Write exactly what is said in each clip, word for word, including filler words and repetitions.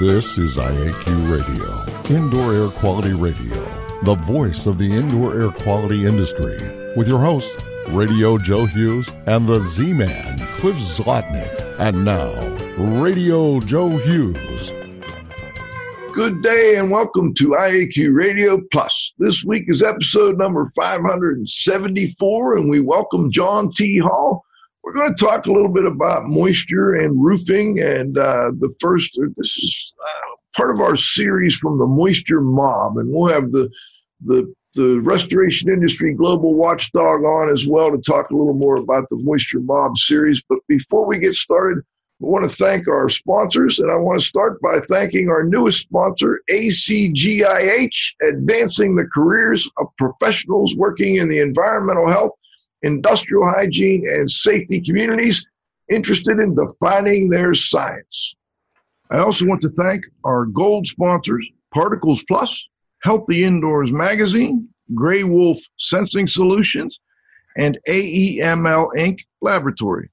This is I A Q Radio, Indoor Air Quality Radio, the voice of the indoor air quality industry, with your hosts, Radio Joe Hughes and the Z-Man, Cliff Zlotnick. And now, Radio Joe Hughes. Good day and welcome to I A Q Radio Plus. This week is episode number five hundred seventy-four, and we welcome John T. Hall. We're going to talk a little bit about moisture and roofing, and uh, the first, this is uh, part of our series from the moisture mob, and we'll have the the the Restoration Industry Global Watchdog on as well to talk a little more about the moisture mob series. But before we get started, I want to thank our sponsors, and I want to start by thanking our newest sponsor, A C G I H, Advancing the Careers of Professionals Working in the Environmental Health, Industrial Hygiene, and Safety Communities, interested in defining their science. I also want to thank our gold sponsors, Particles Plus, Healthy Indoors Magazine, Gray Wolf Sensing Solutions, and A E M L Incorporated. Laboratory.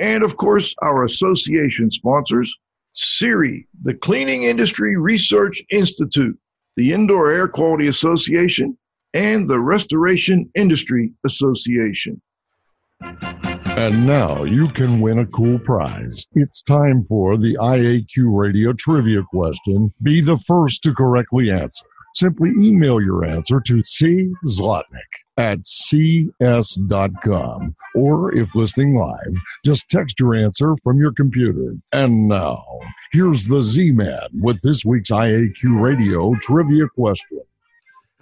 And, of course, our association sponsors, C I R I, the Cleaning Industry Research Institute, the Indoor Air Quality Association, and the Restoration Industry Association. And now you can win a cool prize. It's time for the I A Q Radio Trivia question. Be the first to correctly answer. Simply email your answer to czlotnick at c s dot com. Or if listening live, just text your answer from your computer. And now, here's the Z-Man with this week's I A Q Radio Trivia question.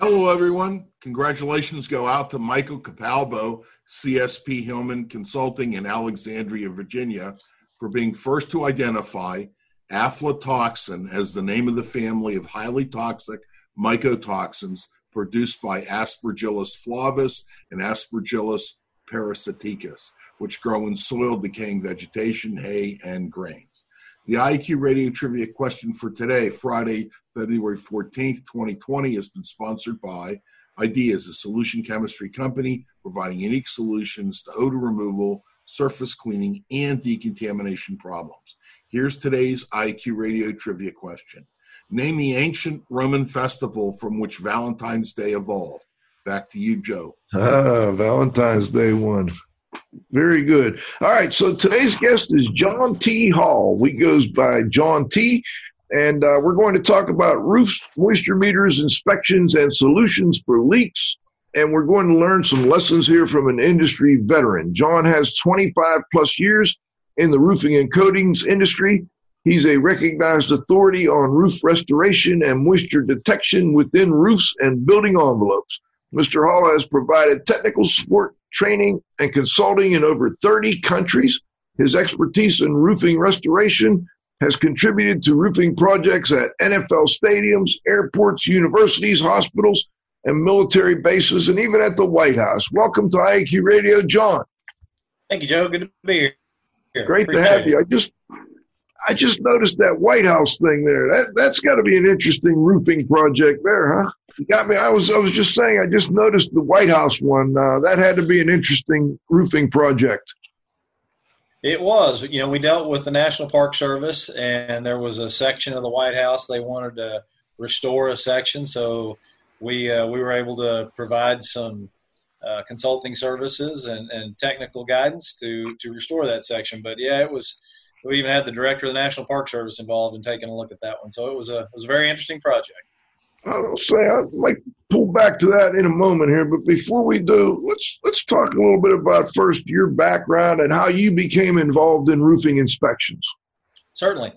Hello, everyone. Congratulations go out to Michael Capalbo, C S P Hillman Consulting in Alexandria, Virginia, for being first to identify aflatoxin as the name of the family of highly toxic mycotoxins produced by Aspergillus flavus and Aspergillus parasiticus, which grow in soil, decaying vegetation, hay, and grains. The I A Q Radio Trivia question for today, Friday, February fourteenth, twenty twenty, has been sponsored by Ideas, a solution chemistry company providing unique solutions to odor removal, surface cleaning, and decontamination problems. Here's today's I A Q Radio Trivia question. Name the ancient Roman festival from which Valentine's Day evolved. Back to you, Joe. Ah, Valentine's Day one. Very good. All right, so today's guest is John T. Hall. He goes by John T., and uh, we're going to talk about roofs, moisture meters, inspections, and solutions for leaks, and we're going to learn some lessons here from an industry veteran. John has twenty-five plus years in the roofing and coatings industry. He's a recognized authority on roof restoration and moisture detection within roofs and building envelopes. Mister Hall has provided technical support, training, and consulting in over thirty countries. His expertise in roofing restoration has contributed to roofing projects at N F L stadiums, airports, universities, hospitals, and military bases, and even at the White House. Welcome to I A Q Radio, John. Thank you, Joe. Good to be here. here. Great Appreciate to have you. I just... I just noticed that White House thing there. That, that's got to be an interesting roofing project there, huh? You got me. I was I was just saying, I just noticed the White House one. Uh, that had to be an interesting roofing project. It was. You know, we dealt with the National Park Service, and there was a section of the White House. They wanted to restore a section, so we uh, we were able to provide some uh, consulting services and, and technical guidance to, to restore that section. But, yeah, it was – we even had the director of the National Park Service involved in taking a look at that one. So it was a it was a very interesting project. I'll say I might pull back to that in a moment here, but before we do, let's let's talk a little bit about first your background and how you became involved in roofing inspections. Certainly.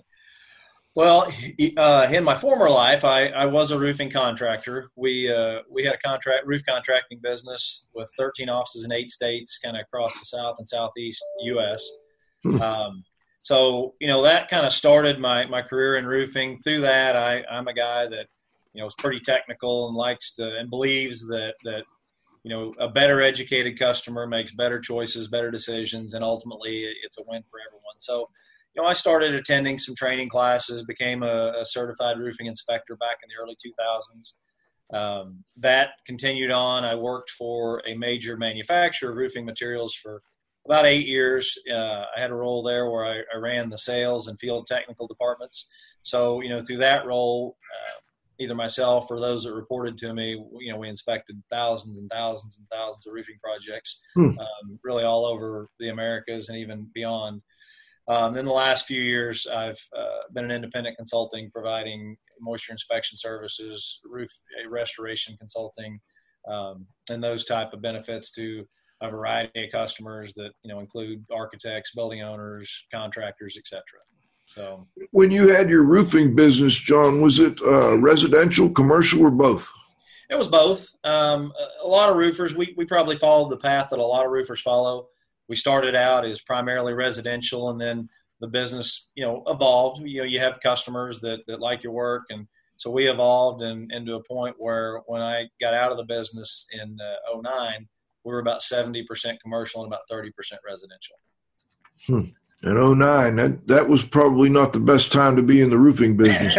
Well, uh, in my former life, I, I was a roofing contractor. We uh, we had a contract roof contracting business with thirteen offices in eight states, kind of across the South and Southeast U S. Um, So, you know, that kind of started my, my career in roofing. Through that, I, I'm a guy that, you know, is pretty technical and likes to and believes that, that, you know, a better educated customer makes better choices, better decisions, and ultimately it's a win for everyone. So, you know, I started attending some training classes, became a, a certified roofing inspector back in the early two thousands. Um, that continued on. I worked for a major manufacturer of roofing materials for about eight years, uh, I had a role there where I, I ran the sales and field technical departments. So, you know, through that role, uh, either myself or those that reported to me, you know, we inspected thousands and thousands and thousands of roofing projects, hmm. um, really all over the Americas and even beyond. Um, in the last few years, I've uh, been an independent consulting, providing moisture inspection services, roof restoration consulting, um, and those type of benefits to a variety of customers that, you know, include architects, building owners, contractors, et cetera. So, when you had your roofing business, John, was it uh, residential, commercial, or both? It was both. Um, a lot of roofers, we we probably followed the path that a lot of roofers follow. We started out as primarily residential, and then the business, you know, evolved. You know, you have customers that, that like your work, and so we evolved and into a point where when I got out of the business in uh, oh nine, we were about seventy percent commercial and about thirty percent residential. Hmm. In oh nine, that, that was probably not the best time to be in the roofing business.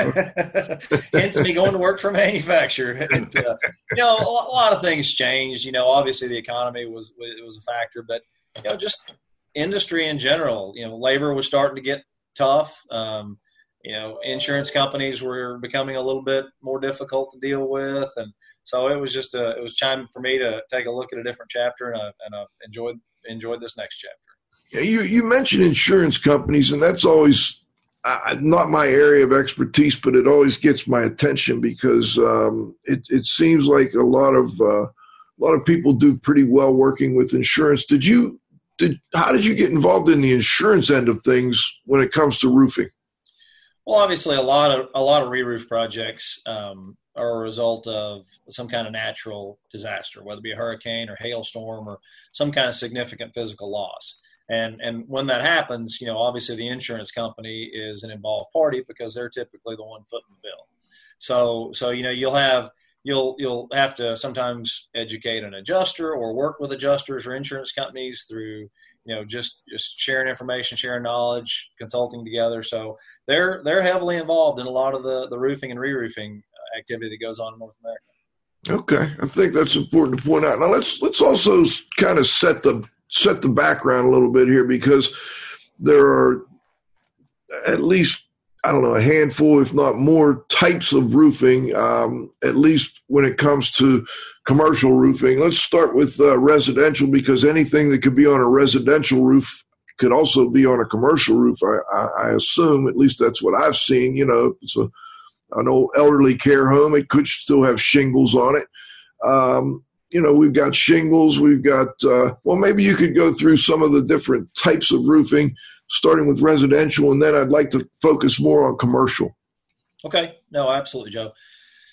Hence me going to work for a manufacturer. It, uh, you know, a lot of things changed. You know, obviously the economy was it was a factor, but you know, just industry in general. You know, labor was starting to get tough. Um, you know, insurance companies were becoming a little bit more difficult to deal with, and so it was just a it was time for me to take a look at a different chapter, and I and I enjoyed enjoyed this next chapter. Yeah, you, you mentioned insurance companies, and that's always uh, not my area of expertise, but it always gets my attention because um, it, it seems like a lot of uh, a lot of people do pretty well working with insurance. Did you did how did you get involved in the insurance end of things when it comes to roofing? Well, obviously, a lot of a lot of re-roof projects um, are a result of some kind of natural disaster, whether it be a hurricane or hailstorm or some kind of significant physical loss. And and when that happens, you know, obviously the insurance company is an involved party because they're typically the one footing the bill. So so you know you'll have you'll you'll have to sometimes educate an adjuster or work with adjusters or insurance companies through you know just, just sharing information, sharing knowledge, consulting together. So they're they're heavily involved in a lot of the, the roofing and re-roofing activity that goes on in North America. Okay, I think that's important to point out. Now let's let's also kind of set the set the background a little bit here because there are at least, I don't know, a handful, if not more, types of roofing, um, at least when it comes to commercial roofing. Let's start with uh, residential because anything that could be on a residential roof could also be on a commercial roof, I, I, I assume. At least that's what I've seen. You know, if it's a, an old elderly care home, it could still have shingles on it. Um You know, we've got shingles, we've got, uh, well, maybe you could go through some of the different types of roofing, starting with residential, and then I'd like to focus more on commercial. Okay. No, absolutely, Joe.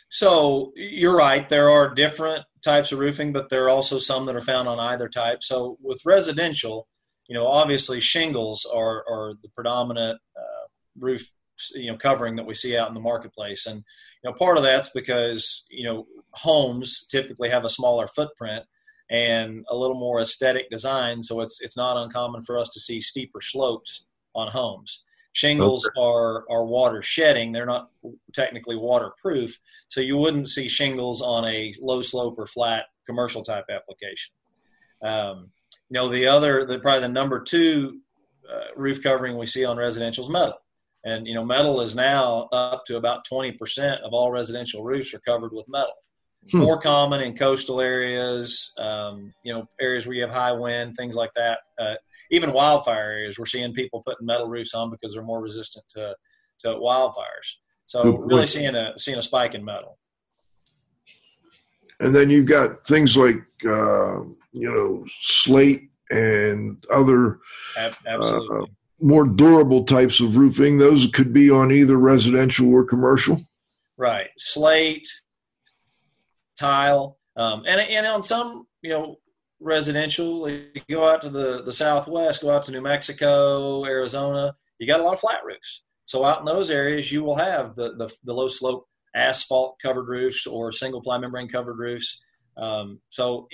So you're right. There are different types of roofing, but there are also some that are found on either type. So with residential, you know, obviously shingles are, are the predominant uh, roof, you know, covering that we see out in the marketplace. And, you know, part of that's because, you know, homes typically have a smaller footprint and a little more aesthetic design. So it's, it's not uncommon for us to see steeper slopes on homes. Shingles okay. are, are water shedding. They're not technically waterproof. So you wouldn't see shingles on a low slope or flat commercial type application. Um, you know, the other, the probably the number two uh, roof covering we see on residential is metal. And, you know, metal is now up to about twenty percent of all residential roofs are covered with metal. Hmm. More common in coastal areas, um, you know, areas where you have high wind, things like that. Uh, even wildfire areas, we're seeing people putting metal roofs on because they're more resistant to, to wildfires. So Good really point. seeing a seeing a spike in metal. And then you've got things like, uh, you know, slate and other Ab- absolutely. Uh, more durable types of roofing. Those could be on either residential or commercial. Right. Slate, tile, um, and, and on some, you know, residential, you go out to the, the Southwest, go out to New Mexico, Arizona, you got a lot of flat roofs. So out in those areas, you will have the, the, the low slope asphalt covered roofs or single ply membrane covered roofs. Um, so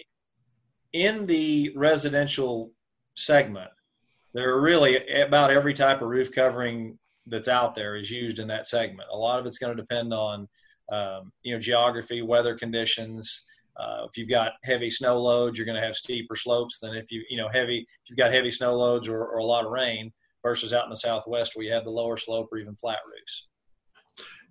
in the residential segment, there are really about every type of roof covering that's out there is used in that segment. A lot of it's going to depend on, um, you know, geography, weather conditions, Uh, if you've got heavy snow loads, you're going to have steeper slopes than if you, you know, heavy, if you've got heavy snow loads or, or a lot of rain, versus out in the Southwest where you have the lower slope or even flat roofs.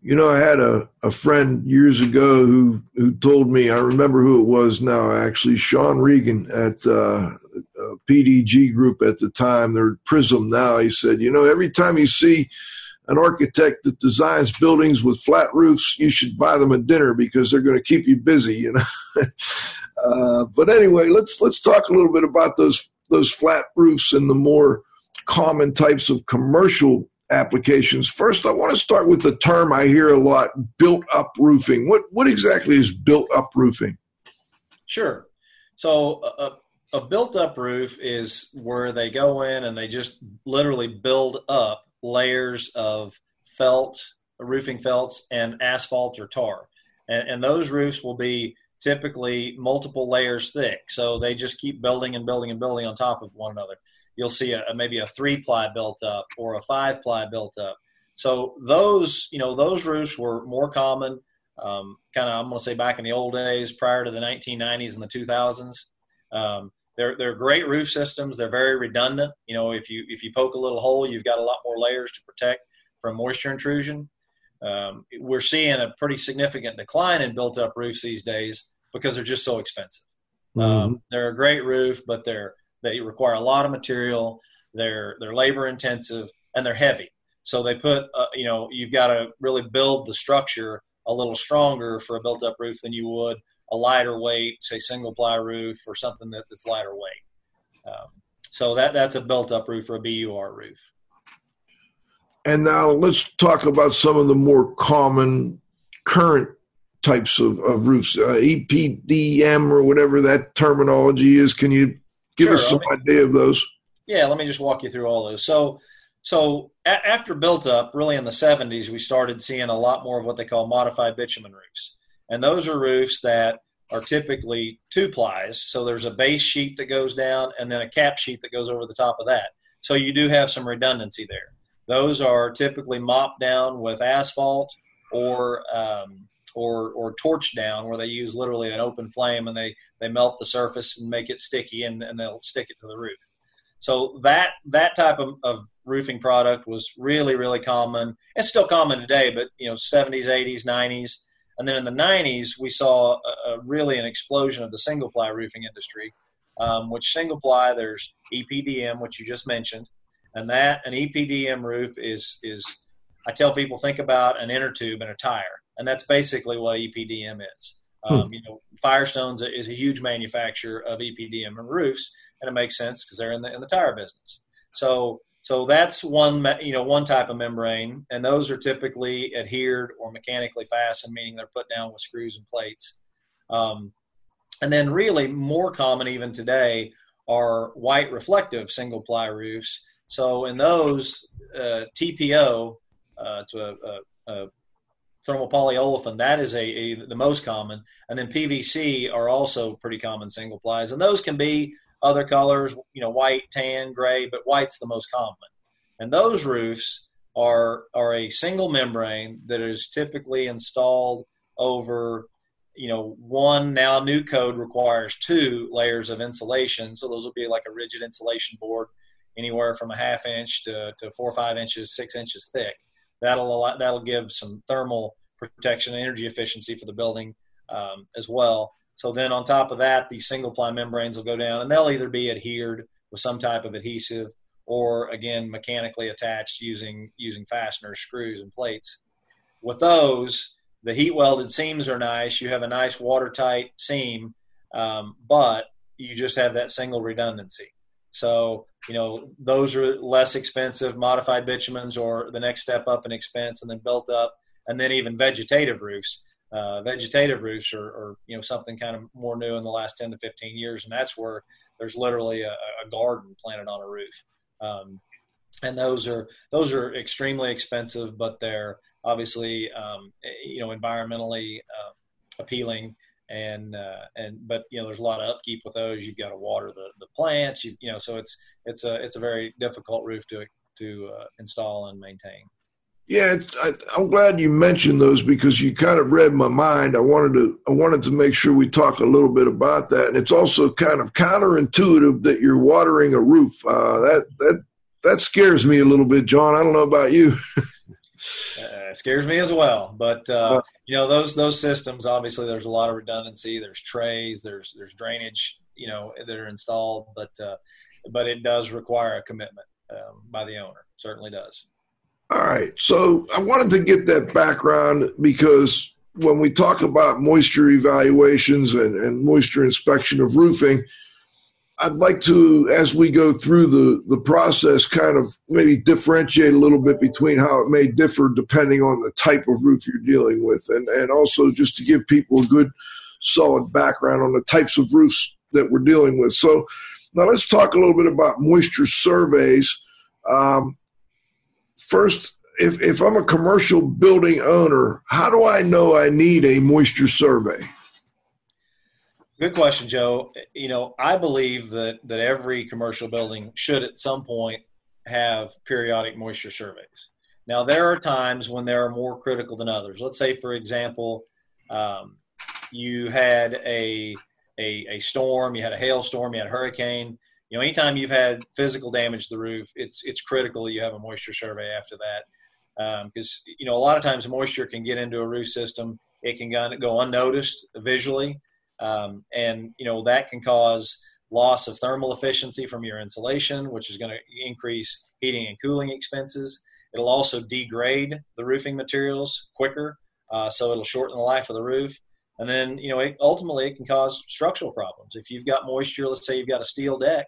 You know, I had a, a friend years ago who, who told me, I remember who it was now, actually, Sean Regan at uh, uh, P D G Group at the time, they're Prism now. He said, you know, every time you see an architect that designs buildings with flat roofs, you should buy them a dinner because they're going to keep you busy, you know. uh, but anyway, let's let's talk a little bit about those those flat roofs and the more common types of commercial applications. First, I want to start with the term I hear a lot, built-up roofing. What what exactly is built-up roofing? Sure. So a, a built-up roof is where they go in and they just literally build up layers of felt, roofing felts, and asphalt or tar. And, and those roofs will be typically multiple layers thick. So they just keep building and building and building on top of one another. You'll see a, maybe a three-ply built up or a five-ply built up. So those, you know, those roofs were more common, um, kind of, I'm going to say back in the old days, prior to the nineteen nineties and the two thousands. Um, they're they're great roof systems. They're very redundant. You know, if you if you poke a little hole, you've got a lot more layers to protect from moisture intrusion. Um, we're seeing a pretty significant decline in built-up roofs these days because they're just so expensive. Mm-hmm. Um, they're a great roof, but they're They require a lot of material. They're they're labor intensive and they're heavy. So they put uh, you know you've got to really build the structure a little stronger for a built up roof than you would a lighter weight, say single ply roof or something that, that's lighter weight. Um, so that that's a built up roof or a B U R roof. And now let's talk about some of the more common current types of, of roofs, uh, E P D M or whatever that terminology is. Can you Give sure, us some me, idea of those. Yeah, let me just walk you through all those. So so a- after built-up, really in the seventies, we started seeing a lot more of what they call modified bitumen roofs. And those are roofs that are typically two-plies. So there's a base sheet that goes down and then a cap sheet that goes over the top of that. So you do have some redundancy there. Those are typically mopped down with asphalt or um, or or torch down, where they use literally an open flame and they, they melt the surface and make it sticky and, and they'll stick it to the roof. So that that type of, of roofing product was really, really common. It's still common today, but, you know, seventies, eighties, nineties. And then in the nineties, we saw a, a really an explosion of the single-ply roofing industry, um, which single-ply, there's E P D M, which you just mentioned, and that an E P D M roof is is, I tell people, think about an inner tube and a tire. And that's basically what E P D M is. Um, hmm. You know, Firestone is a huge manufacturer of E P D M and roofs, and it makes sense because they're in the in the tire business. So, so that's one you know one type of membrane, and those are typically adhered or mechanically fastened, meaning they're put down with screws and plates. Um, and then, really, more common even today are white reflective single ply roofs. So, in those uh, T P O, uh, it's a, a, a thermal polyolefin, that is a, a the most common. And then P V C are also pretty common single plies. And those can be other colors, you know, white, tan, gray, but white's the most common. And those roofs are are a single membrane that is typically installed over, you know, one, now new code requires two layers of insulation. So those will be like a rigid insulation board, anywhere from a half inch to, to four or five inches, six inches thick. That'll allow, that'll give some thermal protection and energy efficiency for the building um, as well. So then on top of that, the single-ply membranes will go down, and they'll either be adhered with some type of adhesive or, again, mechanically attached using using fasteners, screws, and plates. With those, the heat-welded seams are nice. You have a nice watertight seam, um, but you just have that single redundancy. So, you know, those are less expensive, modified bitumens or the next step up in expense, and then built up, and then even vegetative roofs. Uh, vegetative roofs are, are, you know, something kind of more new in the last ten to fifteen years, and that's where there's literally a, a garden planted on a roof. Um, and those are those are extremely expensive, but they're obviously, um, you know, environmentally uh, appealing. And, uh, and, but, you know, there's a lot of upkeep with those. You've got to water the, the plants, you, you know, so it's, it's a, it's a very difficult roof to, to, uh, install and maintain. Yeah, it's, I, I'm glad you mentioned those because you kind of read my mind. I wanted to I wanted to make sure we talk a little bit about that. And it's also kind of counterintuitive that you're watering a roof. Uh, that that that scares me a little bit, John. I don't know about you. Uh, it scares me as well, but uh, you know those those systems. Obviously, there's a lot of redundancy. There's trays. There's there's drainage. You know that are installed, but uh, but it does require a commitment um, by the owner. Certainly does. All right. So I wanted to get that background because when we talk about moisture evaluations and, and moisture inspection of roofing, I'd like to, as we go through the, the process, kind of maybe differentiate a little bit between how it may differ depending on the type of roof you're dealing with. And, and also just to give people a good solid background on the types of roofs that we're dealing with. So now let's talk a little bit about moisture surveys. Um, First, if, if I'm a commercial building owner, how do I know I need a moisture survey? Good question, Joe. You know, I believe that, that every commercial building should at some point have periodic moisture surveys. Now, there are times when they are more critical than others. Let's say, for example, um, you had a, a a storm, you had a hailstorm, you had a hurricane. You know, anytime you've had physical damage to the roof, it's it's critical you have a moisture survey after that because, um, you know, a lot of times moisture can get into a roof system. It can go unnoticed visually, um, and, you know, that can cause loss of thermal efficiency from your insulation, which is going to increase heating and cooling expenses. It'll also degrade the roofing materials quicker, uh, so it'll shorten the life of the roof. And then, you know, it, ultimately it can cause structural problems. If you've got moisture, let's say you've got a steel deck,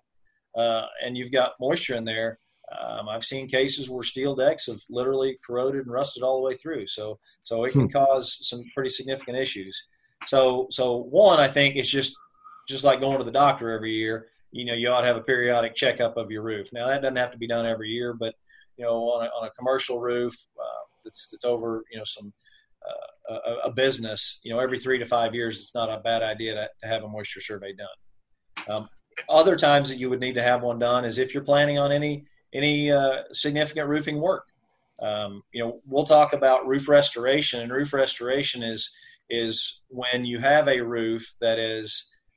Uh, and you've got moisture in there. Um, I've seen cases where steel decks have literally corroded and rusted all the way through. So, so it can cause some pretty significant issues. So, so one, I think it's just, just like going to the doctor every year. You know, you ought to have a periodic checkup of your roof. Now that doesn't have to be done every year, but you know, on a, on a commercial roof, uh, it's, it's over, you know, some, uh, a, a business, you know, every three to five years, it's not a bad idea to, to have a moisture survey done. Um, Other times that you would need to have one done is if you're planning on any any uh, significant roofing work. Um, you know, we'll talk about roof restoration, and roof restoration is is when you have a roof that is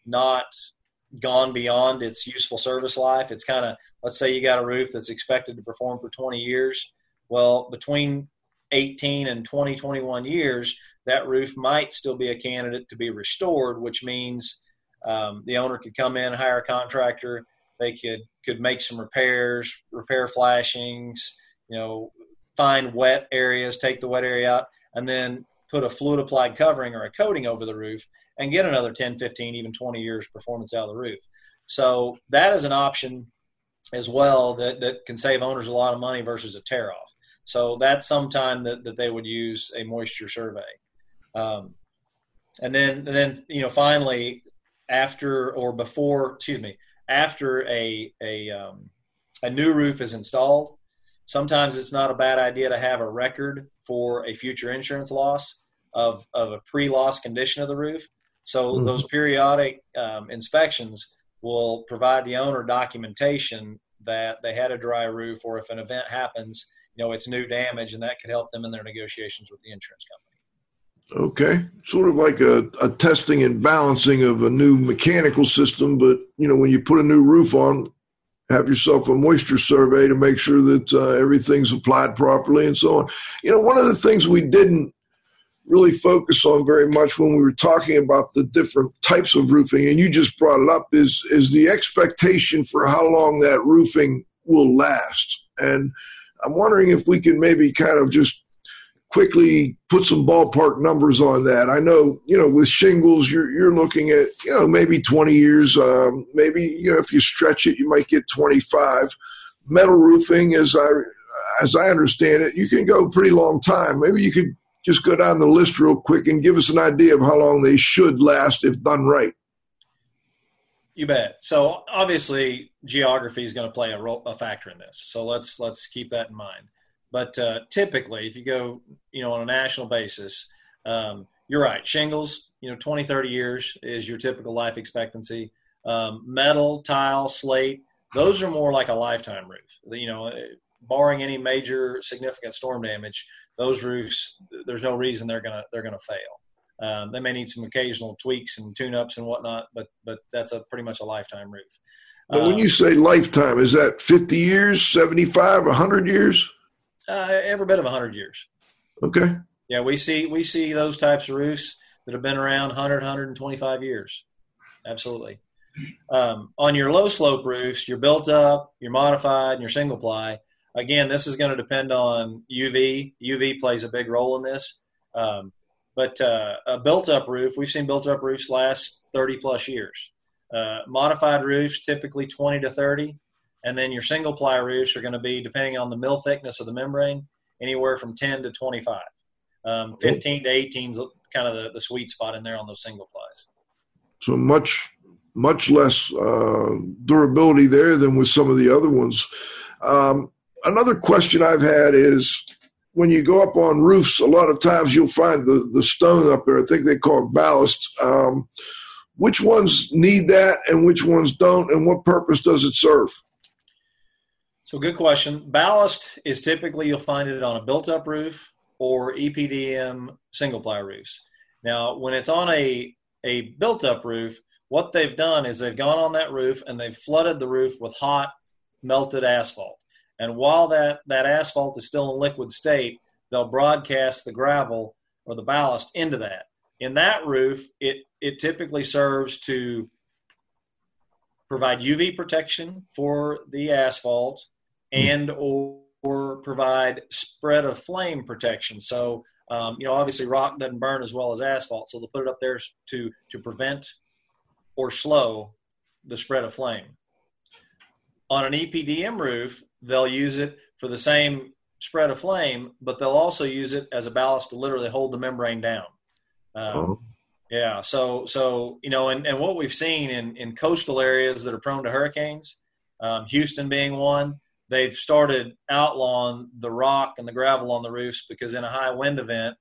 not gone beyond its useful service life. It's kind of, let's say you got a roof that's expected to perform for twenty years. Well, between eighteen and twenty, twenty-one years, that roof might still be a candidate to be restored, which means Um, the owner could come in, hire a contractor. They could, could make some repairs, repair flashings, you know, find wet areas, take the wet area out, and then put a fluid applied covering or a coating over the roof and get another ten, fifteen, even twenty years performance out of the roof. So that is an option as well that, that can save owners a lot of money versus a tear off. So that's sometime that, that they would use a moisture survey. Um, and then, and then, you know, finally, after or before, excuse me, after a a um, a new roof is installed, sometimes it's not a bad idea to have a record for a future insurance loss of, of a pre-loss condition of the roof. So mm-hmm. those periodic um, inspections will provide the owner documentation that they had a dry roof, or if an event happens, you know, it's new damage, and that could help them in their negotiations with the insurance company. Okay. Sort of like a, a testing and balancing of a new mechanical system. But, you know, when you put a new roof on, have yourself a moisture survey to make sure that uh, everything's applied properly and so on. You know, one of the things we didn't really focus on very much when we were talking about the different types of roofing, and you just brought it up, is, is the expectation for how long that roofing will last. And I'm wondering if we can maybe kind of just quickly put some ballpark numbers on that. I know, you know, with shingles, you're you're looking at, you know, maybe twenty years. Um, maybe, you know, if you stretch it, you might get twenty-five. Metal roofing, as I as I understand it, you can go a pretty long time. Maybe you could just go down the list real quick and give us an idea of how long they should last if done right. You bet. So obviously, geography is going to play a role, a factor in this. So let's let's keep that in mind. But uh, typically, if you go, you know, on a national basis, um, you're right. Shingles, you know, twenty, thirty years is your typical life expectancy. Um, metal, tile, slate, Those are more like a lifetime roof. You know, barring any major significant storm damage, those roofs, there's no reason they're gonna they're gonna fail. Um, they may need some occasional tweaks and tune-ups and whatnot, but but that's a pretty much a lifetime roof. Now, when you say lifetime, is that fifty years, seventy-five, one hundred years? Uh, every bit of one hundred years. Okay. Yeah, we see we see those types of roofs that have been around one hundred, one hundred twenty-five years. Absolutely. Um, on your low slope roofs, you're built up, you're modified, and you're single ply. Again, this is going to depend on U V. U V plays a big role in this. Um, but uh, a built up roof, we've seen built up roofs last thirty plus years. Uh, modified roofs, typically twenty to thirty. And then your single ply roofs are going to be, depending on the mill thickness of the membrane, anywhere from ten to twenty-five. Um, fifteen to eighteen is kind of the, the sweet spot in there on those single plies. So much, much less uh, durability there than with some of the other ones. Um, another question I've had is when you go up on roofs, a lot of times you'll find the, the stone up there. I think they call it ballast. Um, Which ones need that and which ones don't, and what purpose does it serve? So good question. Ballast is typically you'll find it on a built-up roof or E P D M single-ply roofs. Now, when it's on a, a built-up roof, what they've done is they've gone on that roof and they've flooded the roof with hot, melted asphalt. And while that, that asphalt is still in liquid state, they'll broadcast the gravel or the ballast into that. In that roof, it, it typically serves to provide U V protection for the asphalt and or, or provide spread of flame protection. So, um, you know, obviously rock doesn't burn as well as asphalt, so they'll put it up there to, to prevent or slow the spread of flame. On an E P D M roof, they'll use it for the same spread of flame, but they'll also use it as a ballast to literally hold the membrane down. Um, oh. yeah. So, so, you know, and, and what we've seen in, in coastal areas that are prone to hurricanes, um, Houston being one, they've started outlawing the rock and the gravel on the roofs because in a high wind event,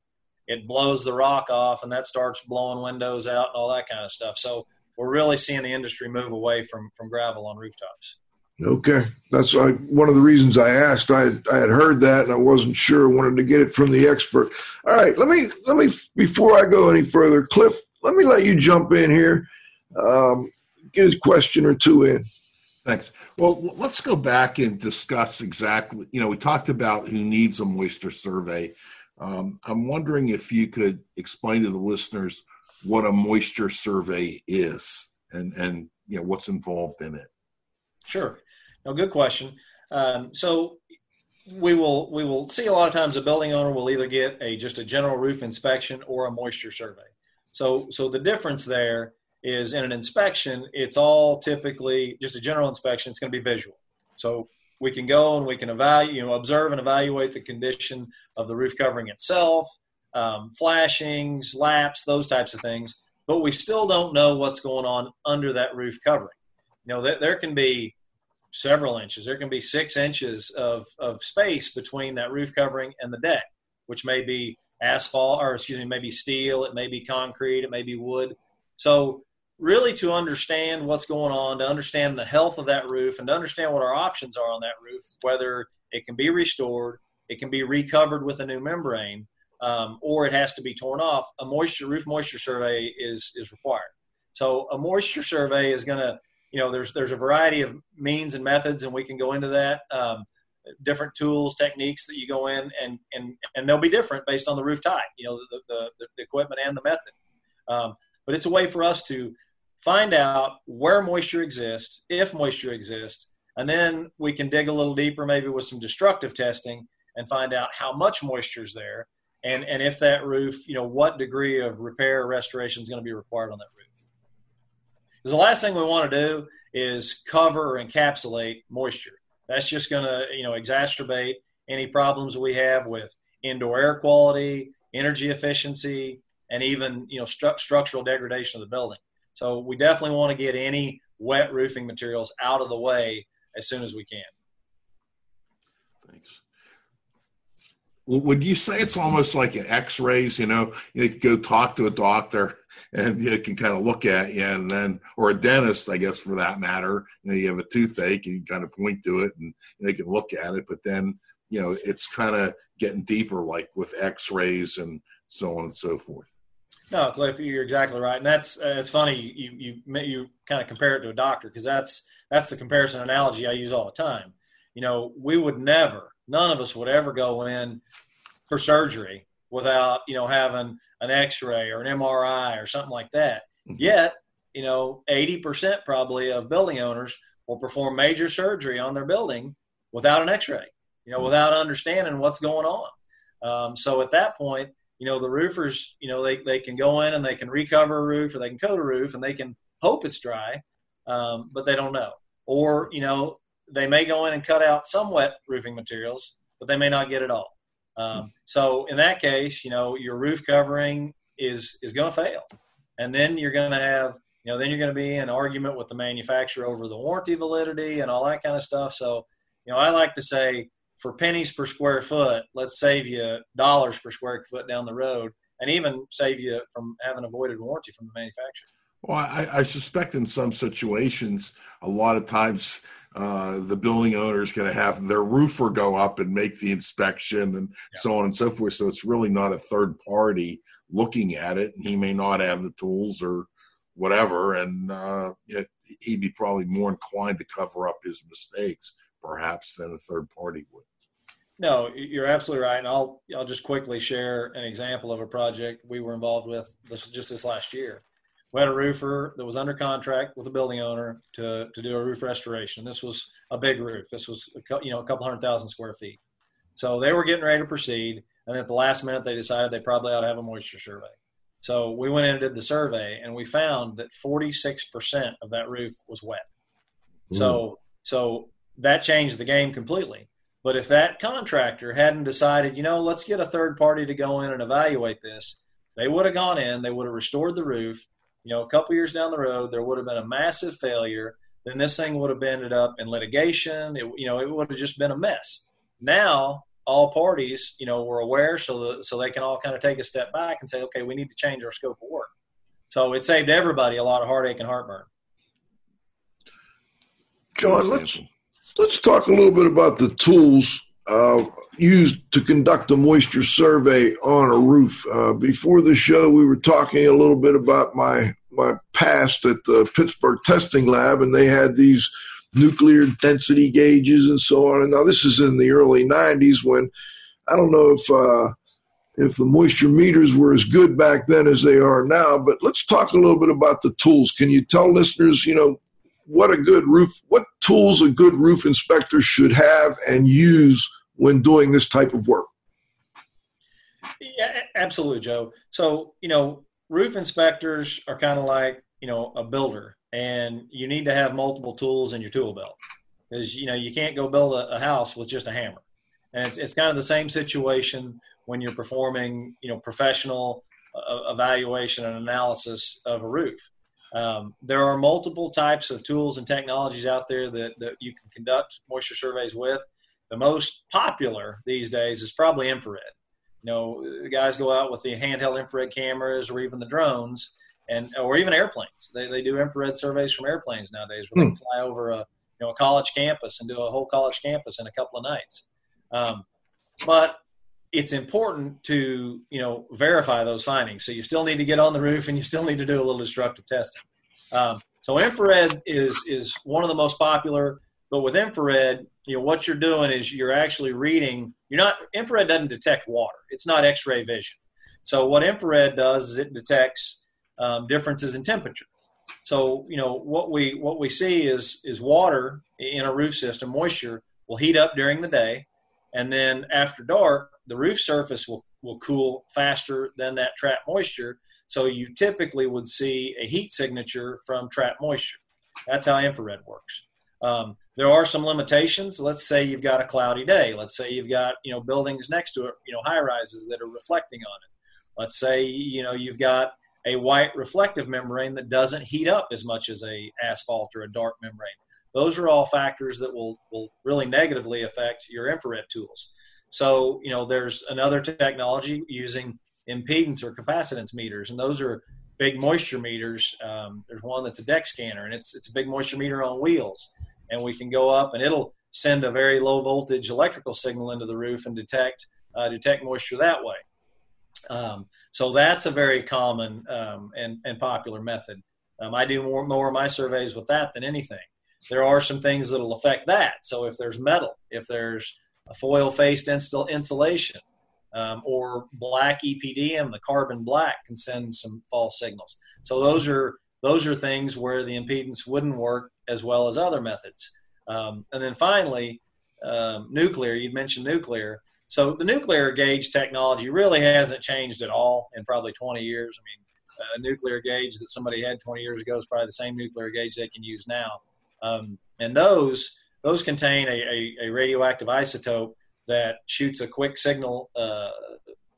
it blows the rock off and that starts blowing windows out and all that kind of stuff. So we're really seeing the industry move away from, from gravel on rooftops. Okay. That's I, one of the reasons I asked. I, I had heard that and I wasn't sure. I wanted to get it from the expert. All right. Let me, let me, before I go any further, Cliff, let me let you jump in here. Um, get a question or two in. Thanks. Well, let's go back and discuss exactly, you know, we talked about who needs a moisture survey. Um, I'm wondering if you could explain to the listeners what a moisture survey is and, and, you know, what's involved in it. Sure. No, good question. Um, so we will we will see a lot of times a building owner will either get a just a general roof inspection or a moisture survey. So so the difference there is in an inspection, it's all typically just a general inspection. It's going to be visual. So we can go and we can evaluate, you know, observe and evaluate the condition of the roof covering itself, um, flashings, laps, those types of things. But we still don't know what's going on under that roof covering. You know, there can be several inches. There can be six inches of, of space between that roof covering and the deck, which may be asphalt or, excuse me, maybe steel. It may be concrete. It may be wood. So really to understand what's going on, to understand the health of that roof and to understand what our options are on that roof, whether it can be restored, it can be recovered with a new membrane, um, or it has to be torn off, a moisture roof moisture survey is is required. So a moisture survey is going to, you know, there's there's a variety of means and methods, and we can go into that, um, different tools, techniques that you go in, and and and they'll be different based on the roof type, you know, the, the, the equipment and the method. Um, but it's a way for us to find out where moisture exists, if moisture exists, and then we can dig a little deeper maybe with some destructive testing and find out how much moisture is there, and, and if that roof, you know, what degree of repair or restoration is going to be required on that roof. Because the last thing we want to do is cover or encapsulate moisture. That's just going to, you know, exacerbate any problems we have with indoor air quality, energy efficiency, and even, you know, stru- structural degradation of the building. So we definitely want to get any wet roofing materials out of the way as soon as we can. Thanks. Well, would you say it's almost like an X-rays, you know, you go talk to a doctor and you can kind of look at you, and then, or a dentist, I guess, for that matter. You know, you have a toothache and you kind of point to it and they can look at it, but then, you know, it's kind of getting deeper, like with x-rays and so on and so forth. No, Cliff, you're exactly right. And that's, uh, it's funny. You, you, you kind of compare it to a doctor, because that's, that's the comparison analogy I use all the time. You know, we would never, none of us would ever go in for surgery without, you know, having an x-ray or an M R I or something like that. Mm-hmm. Yet, you know, eighty percent probably of building owners will perform major surgery on their building without an x-ray, you know, mm-hmm. without understanding what's going on. Um, so at that point, you know, the roofers, you know, they, they can go in and they can recover a roof, or they can coat a roof, and they can hope it's dry, um, but they don't know. Or, you know, they may go in and cut out some wet roofing materials, but they may not get it all. Um, so in that case, you know, your roof covering is, is going to fail. And then you're going to have, you know, then you're going to be in an argument with the manufacturer over the warranty validity and all that kind of stuff. So, you know, I like to say, for pennies per square foot, let's save you dollars per square foot down the road, and even save you from having avoided warranty from the manufacturer. Well, I, I suspect in some situations, a lot of times uh, the building owner is going to have their roofer go up and make the inspection and yeah. so on and so forth. So it's really not a third party looking at it, and he may not have the tools or whatever. And uh, it, he'd be probably more inclined to cover up his mistakes, perhaps, than a third party would. No, you're absolutely right. And I'll, I'll just quickly share an example of a project we were involved with this, just this last year. We had a roofer that was under contract with a building owner to, to do a roof restoration. This was a big roof. This was, you know, a couple hundred thousand square feet. So they were getting ready to proceed. And at the last minute, they decided they probably ought to have a moisture survey. So we went in and did the survey, and we found that forty-six percent of that roof was wet. Mm. So, so that changed the game completely. But if that contractor hadn't decided, you know, let's get a third party to go in and evaluate this, they would have gone in, they would have restored the roof. You know, a couple years down the road, there would have been a massive failure. Then this thing would have ended up in litigation. It, you know, it would have just been a mess. Now, all parties, you know, were aware, so the, so they can all kind of take a step back and say, okay, we need to change our scope of work. So it saved everybody a lot of heartache and heartburn. John, let's, let's talk a little bit about the tools uh, used to conduct a moisture survey on a roof. Uh, before the show, we were talking a little bit about my my past at the Pittsburgh Testing Lab, and they had these nuclear density gauges and so on. And now this is in the early nineties, when I don't know if uh, if the moisture meters were as good back then as they are now. But let's talk a little bit about the tools. Can you tell listeners, you know, what a good roof, what tools a good roof inspector should have and use when doing this type of work? Yeah, absolutely, Joe. So, you know, roof inspectors are kind of like, you know, a builder, and you need to have multiple tools in your tool belt, because, you know, you can't go build a, a house with just a hammer. And it's, it's kind of the same situation when you're performing, you know, professional uh, evaluation and analysis of a roof. Um, there are multiple types of tools and technologies out there that, that you can conduct moisture surveys with. The most popular these days is probably infrared. You know, the guys go out with the handheld infrared cameras, or even the drones, and or even airplanes. They they do infrared surveys from airplanes nowadays, where mm. they fly over a you know a college campus and do a whole college campus in a couple of nights. Um, but it's important to you know verify those findings. So you still need to get on the roof, and you still need to do a little destructive testing. Um, so infrared is is one of the most popular. But with infrared, you know, what you're doing is you're actually reading, you're not, infrared doesn't detect water. It's not X-ray vision. So what infrared does is it detects um, differences in temperature. So, you know, what we, what we see is, is water in a roof system, moisture will heat up during the day. And then after dark, the roof surface will, will cool faster than that trapped moisture. So you typically would see a heat signature from trapped moisture. That's how infrared works. Um, there are some limitations. Let's say you've got a cloudy day. Let's say you've got, you know, buildings next to it, you know, high rises that are reflecting on it. Let's say, you know, you've got a white reflective membrane that doesn't heat up as much as a asphalt or a dark membrane. Those are all factors that will, will really negatively affect your infrared tools. So, you know, there's another technology using impedance or capacitance meters, and those are big moisture meters. Um, there's one that's a deck scanner, and it's it's a big moisture meter on wheels, and we can go up and it'll send a very low voltage electrical signal into the roof and detect uh, detect moisture that way. Um, so that's a very common um, and, and popular method. Um, I do more, more of my surveys with that than anything. There are some things that will affect that. So if there's metal, if there's a foil-faced insul- insulation, um, or black E P D M, the carbon black can send some false signals. So those are those are things where the impedance wouldn't work as well as other methods. Um, and then finally, um, nuclear, you'd mentioned nuclear. So the nuclear gauge technology really hasn't changed at all in probably twenty years. I mean, a nuclear gauge that somebody had twenty years ago is probably the same nuclear gauge they can use now. Um, and those those contain a, a, a radioactive isotope that shoots a quick signal uh,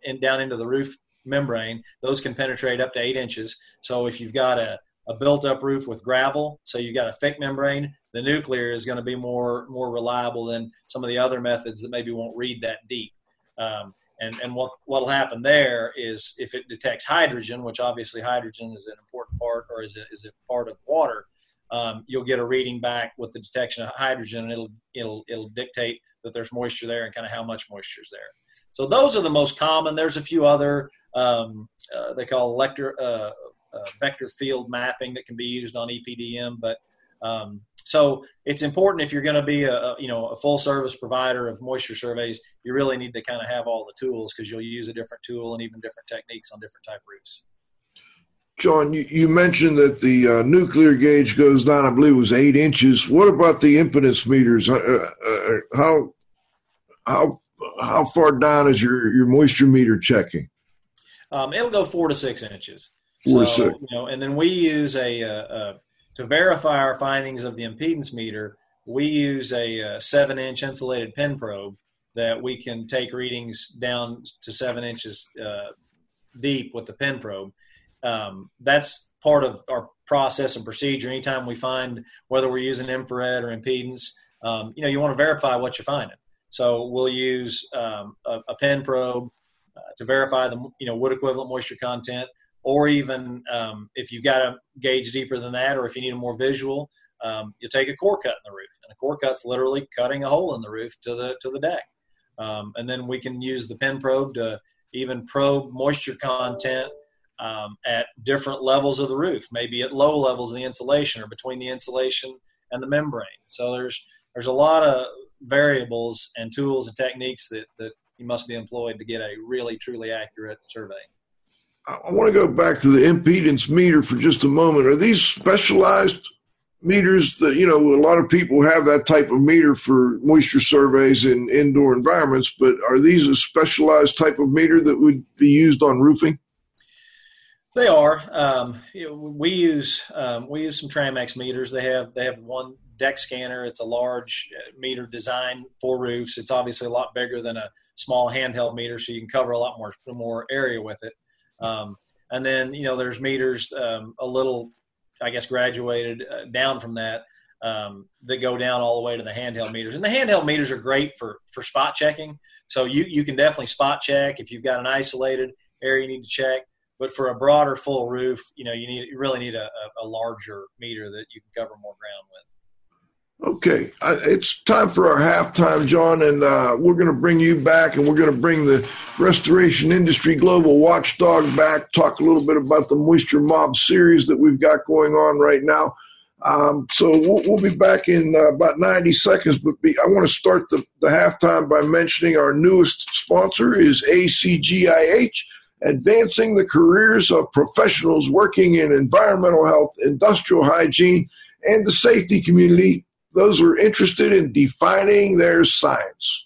in, down into the roof membrane. Those can penetrate up to eight inches. So if you've got a, a built-up roof with gravel, so you've got a thick membrane, the nuclear is going to be more more reliable than some of the other methods that maybe won't read that deep. Um, and and what what'll happen there is if it detects hydrogen, which obviously hydrogen is an important part, or is a, is a part of water, um, you'll get a reading back with the detection of hydrogen, and it'll it'll it'll dictate that there's moisture there and kind of how much moisture is there. So those are the most common. There's a few other um, uh, they call electro, uh, uh, vector field mapping that can be used on E P D M, but um, so it's important if you're going to be a, you know, a full service provider of moisture surveys, you really need to kind of have all the tools, because you'll use a different tool and even different techniques on different type roofs. John, you, you mentioned that the uh, nuclear gauge goes down, I believe it was eight inches. What about the impedance meters? Uh, uh, how how how far down is your, your moisture meter checking? Um, it'll go four to six inches. Four so, to six. You know, and then we use a, a, a to verify our findings of the impedance meter, we use a, a seven-inch insulated pin probe that we can take readings down to seven inches uh, deep with the pin probe. Um, that's part of our process and procedure. Anytime we find, whether we're using infrared or impedance, um, you know, you want to verify what you're finding. So we'll use um, a, a pin probe uh, to verify the, you know, wood equivalent moisture content. Or even um, if you've got a gauge deeper than that, or if you need a more visual, um, you take a core cut in the roof, and a core cut's literally cutting a hole in the roof to the to the deck. Um, and then we can use the pin probe to even probe moisture content um, at different levels of the roof, maybe at low levels of the insulation or between the insulation and the membrane. So there's there's a lot of variables and tools and techniques that that you must be employed to get a really truly accurate survey. I want to go back to the impedance meter for just a moment. Are these specialized meters that, you know, a lot of people have that type of meter for moisture surveys in indoor environments, but are these a specialized type of meter that would be used on roofing? They are. Um, you know, we use um, we use some Tramex meters. They have they have one deck scanner. It's a large meter designed for roofs. It's obviously a lot bigger than a small handheld meter, so you can cover a lot more more area with it. Um, and then, you know, there's meters, um, a little, I guess, graduated uh, down from that, um, that go down all the way to the handheld meters. And the handheld meters are great for, for spot checking. So you, you can definitely spot check if you've got an isolated area you need to check, but for a broader full roof, you know, you need, you really need a, a larger meter that you can cover more ground with. Okay, I, it's time for our halftime, John, and uh, we're going to bring you back, and we're going to bring the Restoration Industry Global Watchdog back, talk a little bit about the Moisture Mob series that we've got going on right now. Um, so we'll, we'll be back in uh, about ninety seconds, but be, I want to start the, the halftime by mentioning our newest sponsor is A C G I H, Advancing the Careers of Professionals Working in Environmental Health, Industrial Hygiene, and the Safety Community. Those who are interested in defining their science.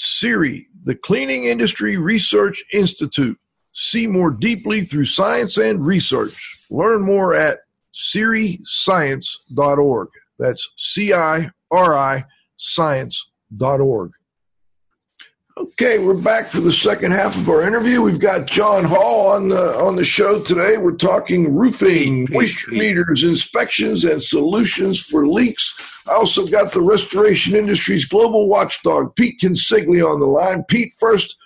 C I R I, the Cleaning Industry Research Institute. See more deeply through science and research. Learn more at C I R I science dot org. That's C I R I science dot org. Okay, we're back for the second half of our interview. We've got John Hall on the on the show today. We're talking roofing, moisture meters, inspections, and solutions for leaks. I also got the restoration industry's global watchdog, Pete Consigli, on the line. Pete, first,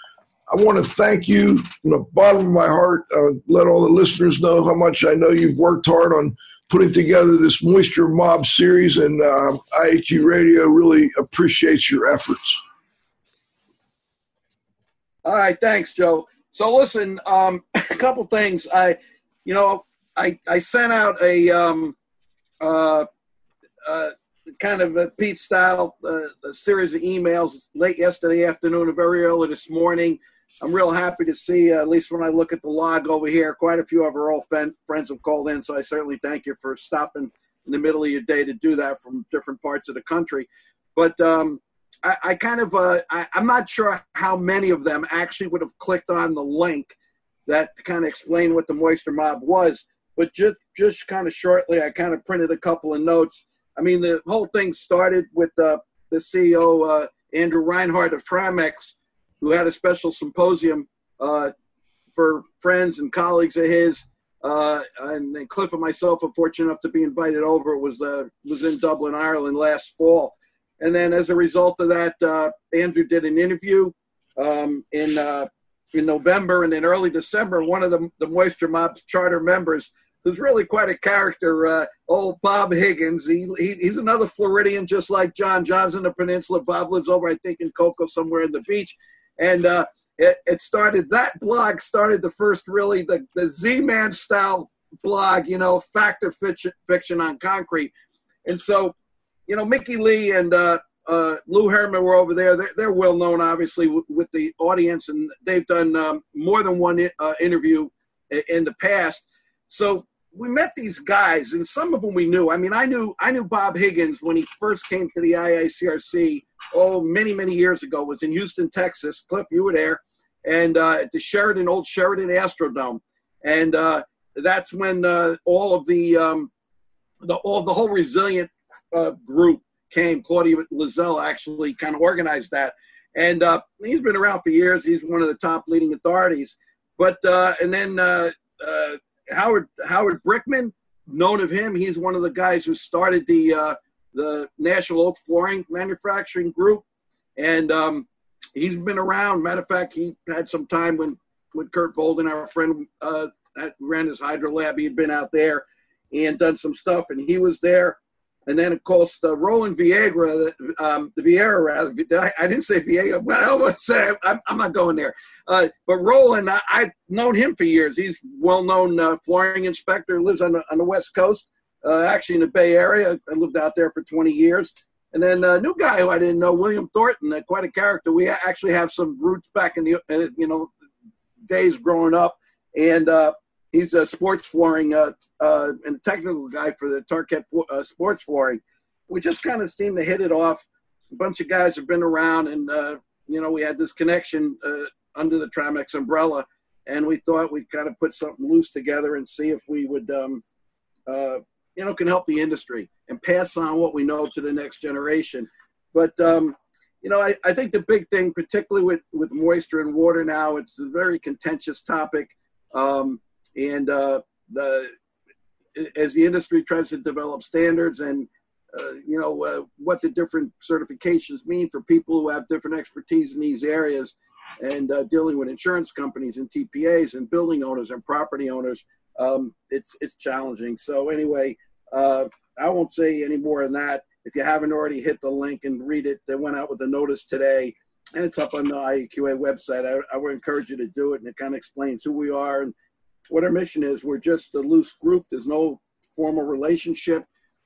I want to thank you from the bottom of my heart. Uh, let all the listeners know how much I know you've worked hard on putting together this Moisture Mob series, and uh, I A Q Radio really appreciates your efforts. All right, thanks, Joe. So listen, um, a couple things. I, you know, I I sent out a um, uh, uh, kind of a Pete style uh, a series of emails late yesterday afternoon and very early this morning. I'm real happy to see, uh, at least when I look at the log over here, quite a few of our old friend, friends have called in. So I certainly thank you for stopping in the middle of your day to do that from different parts of the country. But um, I, I kind of, uh, I, I'm not sure how many of them actually would have clicked on the link that to kind of explain what the Moisture Mob was, but just, just kind of shortly, I kind of printed a couple of notes. I mean, the whole thing started with uh, the C E O, uh, Andrew Reinhardt of Tramex, who had a special symposium uh, for friends and colleagues of his, uh, and, and Cliff and myself are fortunate enough to be invited over. It was, uh, was in Dublin, Ireland last fall. And then as a result of that, uh, Andrew did an interview um, in uh, in November, and then early December, one of the, the Moisture Mob's charter members, who's really quite a character, uh, old Bob Higgins. He, he He's another Floridian, just like John. John's in the peninsula. Bob lives over, I think, in Cocoa, somewhere in the beach. And uh, it, it started, that blog started the first really, the, the Z-Man style blog, you know, fact or fiction, fiction on concrete. And so, you know, Mickey Lee and uh, uh, Lou Herman were over there. They're, they're well known, obviously, w- with the audience, and they've done um, more than one I- uh, interview in-, in the past. So we met these guys, and some of them we knew. I mean, I knew I knew Bob Higgins when he first came to the I I C R C, oh, many, many years ago. It was in Houston, Texas. Cliff, you were there. And uh, at the Sheridan, old Sheridan Astrodome. And uh, that's when uh, all of the, um, the, all, the whole resilient Uh, group came. Claudia Lizelle actually kind of organized that, and uh, he's been around for years. He's one of the top leading authorities. But uh, and then uh, uh, Howard Howard Brickman, known of him. He's one of the guys who started the uh, the National Oak Flooring Manufacturing Group, and um, he's been around. Matter of fact, he had some time when when Kurt Bolden, our friend, uh, that ran his hydro lab. He had been out there and done some stuff, and he was there. And then, of course, uh, Roland Vieira, um, the Vieira, rather. I, I didn't say Vieira, but I was saying, I'm, I'm not going there. Uh, but Roland, I, I've known him for years. He's a well-known uh, flooring inspector, lives on the, on the West Coast, uh, actually in the Bay Area. I lived out there for twenty years. And then a new guy who I didn't know, William Thornton, uh, quite a character. We actually have some roots back in the uh, you know days growing up. And uh he's a sports flooring uh, uh, and technical guy for the Tarkett uh, sports flooring. We just kind of seemed to hit it off. A bunch of guys have been around, and, uh, you know, we had this connection uh, under the Tramex umbrella, and we thought we'd kind of put something loose together and see if we would, um, uh, you know, can help the industry and pass on what we know to the next generation. But, um, you know, I, I think the big thing, particularly with, with moisture and water now, it's a very contentious topic. Um, and uh, the as the industry tries to develop standards and uh, you know uh, what the different certifications mean for people who have different expertise in these areas, and uh, dealing with insurance companies and T P As and building owners and property owners, um, it's it's challenging. So anyway, uh, I won't say any more than that. If you haven't already, hit the link and read it. They went out with a notice today, and it's up on the I E Q A website. I, I would encourage you to do it, and it kind of explains who we are and what our mission is. We're just a loose group. There's no formal relationship.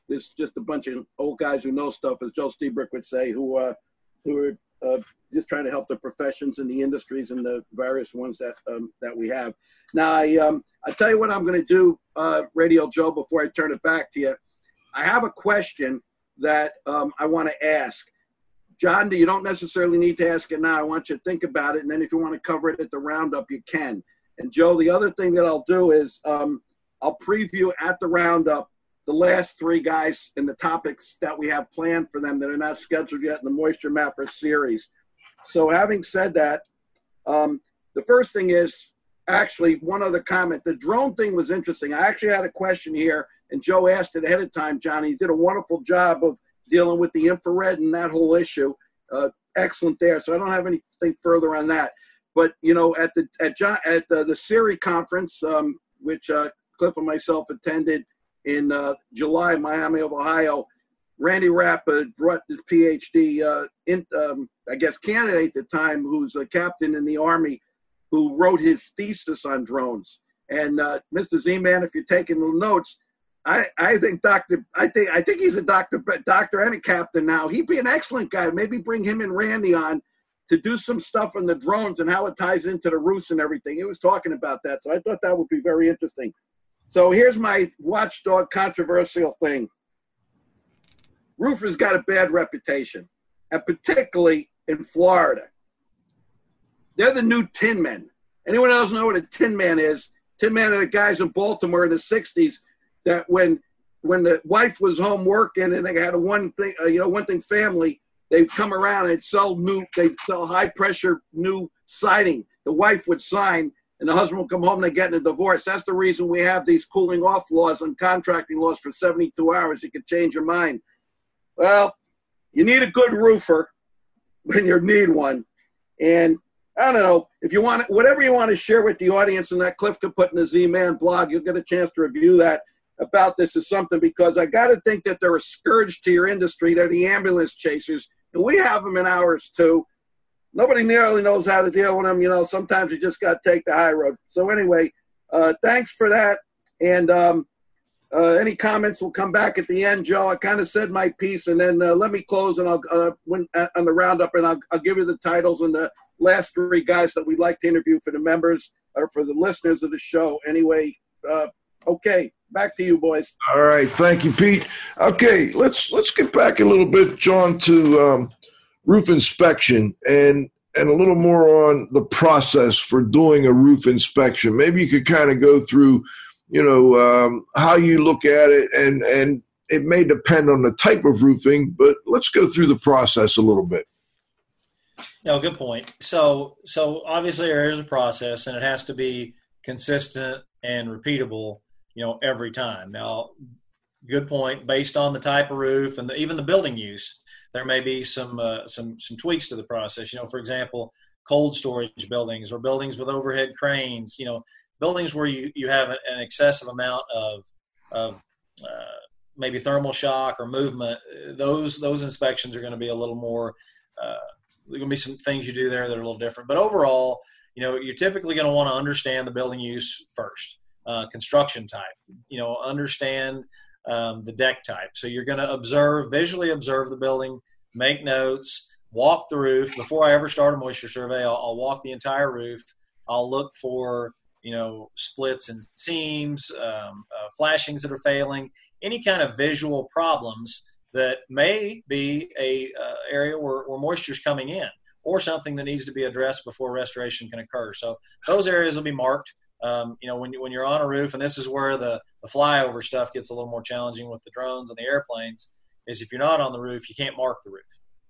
There's just a bunch of old guys who know stuff, as Joe Stebrick would say, who uh, who are uh, just trying to help the professions and the industries and the various ones that um, that we have. Now, I um, I tell you what I'm going to do, uh, Radio Joe, before I turn it back to you. I have a question that um, I want to ask. John, you don't necessarily need to ask it now. I want you to think about it, and then if you want to cover it at the roundup, you can. And, Joe, the other thing that I'll do is um, I'll preview at the roundup the last three guys and the topics that we have planned for them that are not scheduled yet in the Moisture Mapper series. So having said that, um, the first thing is actually one other comment. The drone thing was interesting. I actually had a question here, and Joe asked it ahead of time, Johnny. You did a wonderful job of dealing with the infrared and that whole issue. Uh, excellent there. So I don't have anything further on that. But, you know, at the at John, at the, the C E R I conference, um, which uh, Cliff and myself attended in uh, July, Miami of Ohio, Randy Rapp uh, brought his P H D, uh, in, um, I guess, candidate at the time, who's a captain in the Army, who wrote his thesis on drones. And uh, Mister Z-Man, if you're taking little notes, I, I think Doctor I think I think he's a doctor, doctor and a captain now. He'd be an excellent guy. Maybe bring him and Randy on to do some stuff on the drones and how it ties into the roofs and everything. He was talking about that, so I thought that would be very interesting. So here's my watchdog controversial thing. Roofers got a bad reputation, and particularly in Florida. They're the new Tin Men. Anyone else know what a Tin Man is? Tin Man are the guys in Baltimore in the sixties that when when the wife was home working and they had a one thing, uh, you know, one thing family, they'd come around and sell new, they'd sell high pressure new siding. The wife would sign and the husband would come home and they'd get in a divorce. That's the reason we have these cooling off laws and contracting laws for seventy-two hours. You can change your mind. Well, you need a good roofer when you need one. And I don't know, if you want, whatever you want to share with the audience and that Cliff could put in the Z-Man blog, you'll get a chance to review that. About this is something, because I got to think that they're a scourge to your industry. They're the ambulance chasers, and we have them in ours too. Nobody nearly knows how to deal with them. You know, sometimes you just got to take the high road. So anyway, uh, thanks for that. And um, uh, any comments will come back at the end, Joe. I kind of said my piece, and then uh, let me close and I'll uh, when, uh, on the roundup, and I'll, I'll give you the titles and the last three guys that we'd like to interview for the members or for the listeners of the show. Anyway, uh, okay. Back to you, boys. All right. Thank you, Pete. Okay. Let's let's get back a little bit, John, to um, roof inspection and, and a little more on the process for doing a roof inspection. Maybe you could kind of go through, you know, um, how you look at it, and, and it may depend on the type of roofing, but let's go through the process a little bit. No, good point. So, so obviously there is a process, and it has to be consistent and repeatable, you know, every time. Now, good point. Based on the type of roof and the, even the building use, there may be some, uh, some, some tweaks to the process. You know, for example, cold storage buildings or buildings with overhead cranes, you know, buildings where you, you have an excessive amount of, of uh, maybe thermal shock or movement. Those, those inspections are going to be a little more, uh, there's going to be some things you do there that are a little different, but overall, you know, you're typically going to want to understand the building use first. Uh, construction type, you know, understand um, the deck type. So you're going to observe, visually observe the building, make notes, walk the roof. Before I ever start a moisture survey, I'll, I'll walk the entire roof. I'll look for, you know, splits and seams, um, uh, flashings that are failing, any kind of visual problems that may be a uh, area where, where moisture is coming in, or something that needs to be addressed before restoration can occur. So those areas will be marked. Um, you know, when, you, when you're on a roof, and this is where the, the flyover stuff gets a little more challenging with the drones and the airplanes, is if you're not on the roof, you can't mark the roof.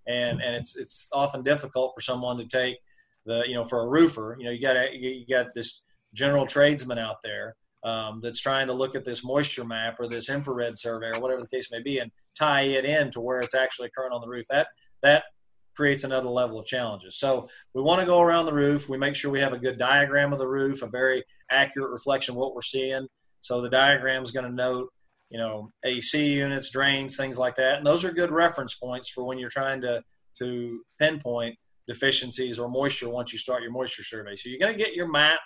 And and it's it's often difficult for someone to take the, you know, for a roofer, you know, you got you got this general tradesman out there um, that's trying to look at this moisture map or this infrared survey or whatever the case may be and tie it in to where it's actually occurring on the roof. That that creates another level of challenges. So we want to go around the roof. We make sure we have a good diagram of the roof, a very accurate reflection of what we're seeing. So the diagram is going to note, you know, A C units, drains, things like that. And those are good reference points for when you're trying to, to pinpoint deficiencies or moisture once you start your moisture survey. So you're going to get your map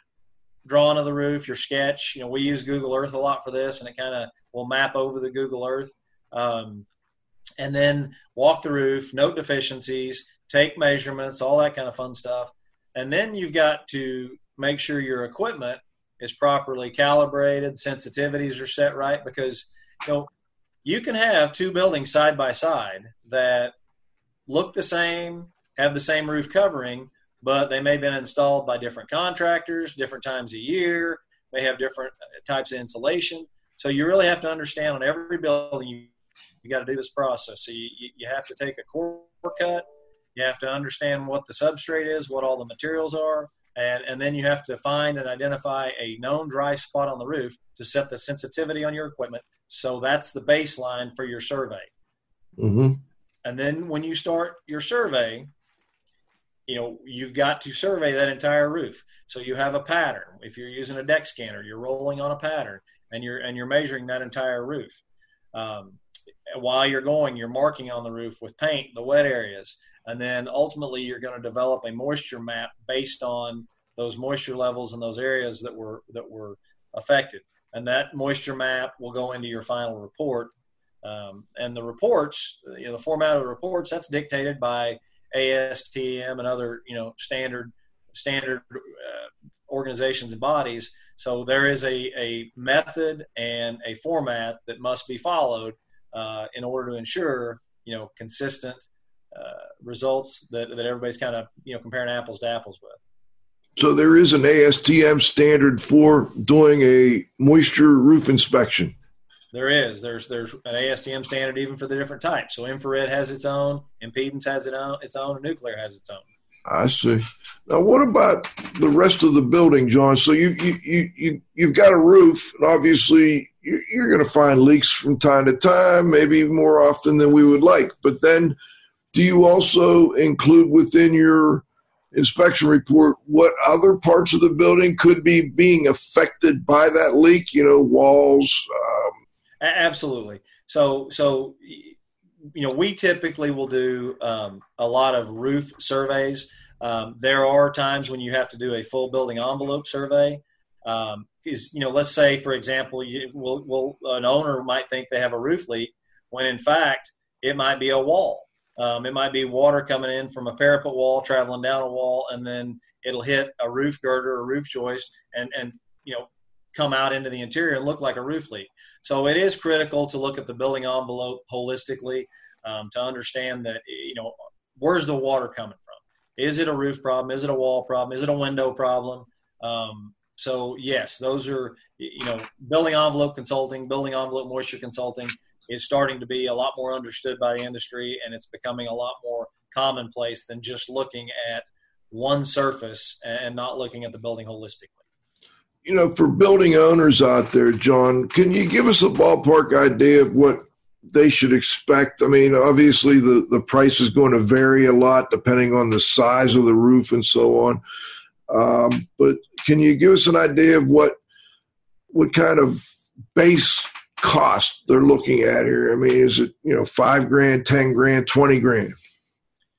drawn of the roof, your sketch. You know, we use Google Earth a lot for this, and it kind of will map over the Google Earth. Um, and then walk the roof, note deficiencies, take measurements, all that kind of fun stuff. And then you've got to make sure your equipment is properly calibrated, sensitivities are set right, because you know you can have two buildings side by side that look the same, have the same roof covering, but they may have been installed by different contractors, different times a year, may have different types of insulation. So you really have to understand on every building, you, you got to do this process. So you, you have to take a core cut, you have to understand what the substrate is, what all the materials are, And, and then you have to find and identify a known dry spot on the roof to set the sensitivity on your equipment. So that's the baseline for your survey. Mm-hmm. And then when you start your survey, you know, you've got to survey that entire roof. So you have a pattern. If you're using a deck scanner, you're rolling on a pattern and you're, and you're measuring that entire roof. Um, while you're going, you're marking on the roof with paint, the wet areas. And then ultimately you're going to develop a moisture map based on those moisture levels in those areas that were that were affected. And that moisture map will go into your final report. Um, and the reports, you know, the format of the reports, that's dictated by A S T M and other, you know, standard standard uh, organizations and bodies. So there is a, a method and a format that must be followed uh, in order to ensure, you know, consistent Uh, results that, that everybody's kind of, you know, comparing apples to apples with. So there is an A S T M standard for doing a moisture roof inspection. There is. There's there's an A S T M standard even for the different types. So infrared has its own, impedance has its own, its own, and nuclear has its own. I see. Now, what about the rest of the building, John? So you you you, you you've got a roof, and obviously you, you're going to find leaks from time to time, maybe more often than we would like. But then do you also include within your inspection report what other parts of the building could be being affected by that leak, you know, walls? Um. Absolutely. So, so you know, we typically will do um, a lot of roof surveys. Um, there are times when you have to do a full building envelope survey. Um, is, you know, let's say, for example, you, we'll, we'll, an owner might think they have a roof leak when, in fact, it might be a wall. Um, it might be water coming in from a parapet wall, traveling down a wall, and then it'll hit a roof girder or roof joist and, and, you know, come out into the interior and look like a roof leak. So it is critical to look at the building envelope holistically um, to understand that, you know, where's the water coming from? Is it a roof problem? Is it a wall problem? Is it a window problem? Um, so, yes, those are, you know, building envelope consulting, building envelope moisture consulting is starting to be a lot more understood by the industry, and it's becoming a lot more commonplace than just looking at one surface and not looking at the building holistically. You know, for building owners out there, John, can you give us a ballpark idea of what they should expect? I mean, obviously the, the price is going to vary a lot depending on the size of the roof and so on. Um, but can you give us an idea of what, what kind of base cost they're looking at here? I mean, is it, you know, five grand, ten grand, twenty grand?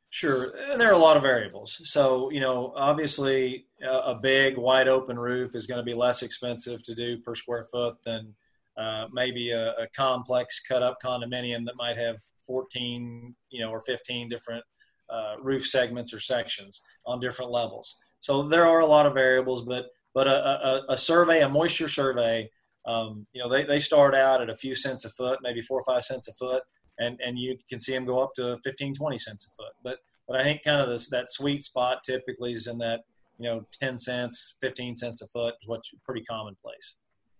Sure. And there are a lot of variables. So, you know, obviously uh, a big wide open roof is going to be less expensive to do per square foot than uh, maybe a, a complex cut up condominium that might have fourteen, you know, or fifteen different uh, roof segments or sections on different levels. So there are a lot of variables, but, but a, a, a survey, a moisture survey, Um, you know, they, they start out at a few cents a foot, maybe four or five cents a foot, and, and you can see them go up to fifteen, twenty cents a foot. But but I think kind of this, that sweet spot typically is in that, you know, ten cents, fifteen cents a foot is what's pretty commonplace.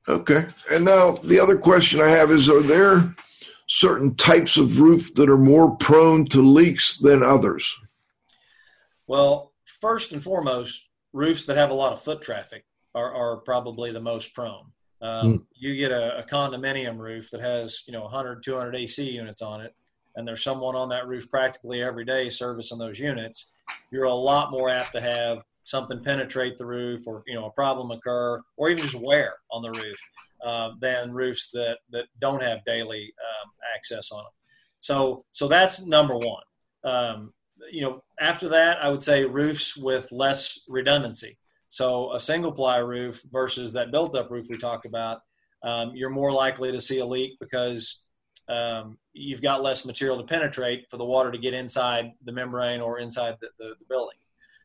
Okay. And now the other question I have is, are there certain types of roof that are more prone to leaks than others? Well, first and foremost, roofs that have a lot of foot traffic are, are probably the most prone. Um, mm. You get a, a condominium roof that has, you know, one hundred, two hundred A C units on it, and there's someone on that roof practically every day servicing those units, you're a lot more apt to have something penetrate the roof, or, you know, a problem occur, or even just wear on the roof, uh, than roofs that, that don't have daily um, access on them. So, so that's number one. Um, you know, after that, I would say roofs with less redundancy. So a single ply roof versus that built up roof we talked about, um, you're more likely to see a leak because um, you've got less material to penetrate for the water to get inside the membrane or inside the, the, the building.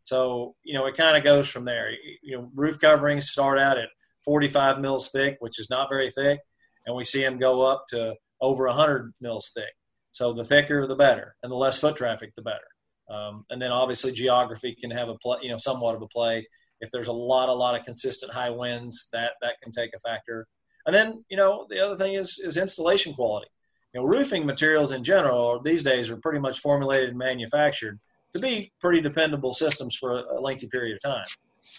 So, you know, it kind of goes from there. You know, roof coverings start out at forty-five mils thick, which is not very thick, and we see them go up to over one hundred mils thick. So the thicker, the better, and the less foot traffic, the better. Um, and then obviously geography can have a play, you know, somewhat of a play. If there's a lot, a lot of consistent high winds, that, that can take a factor. And then, you know, the other thing is, is installation quality. You know, roofing materials in general these days are pretty much formulated and manufactured to be pretty dependable systems for a lengthy period of time.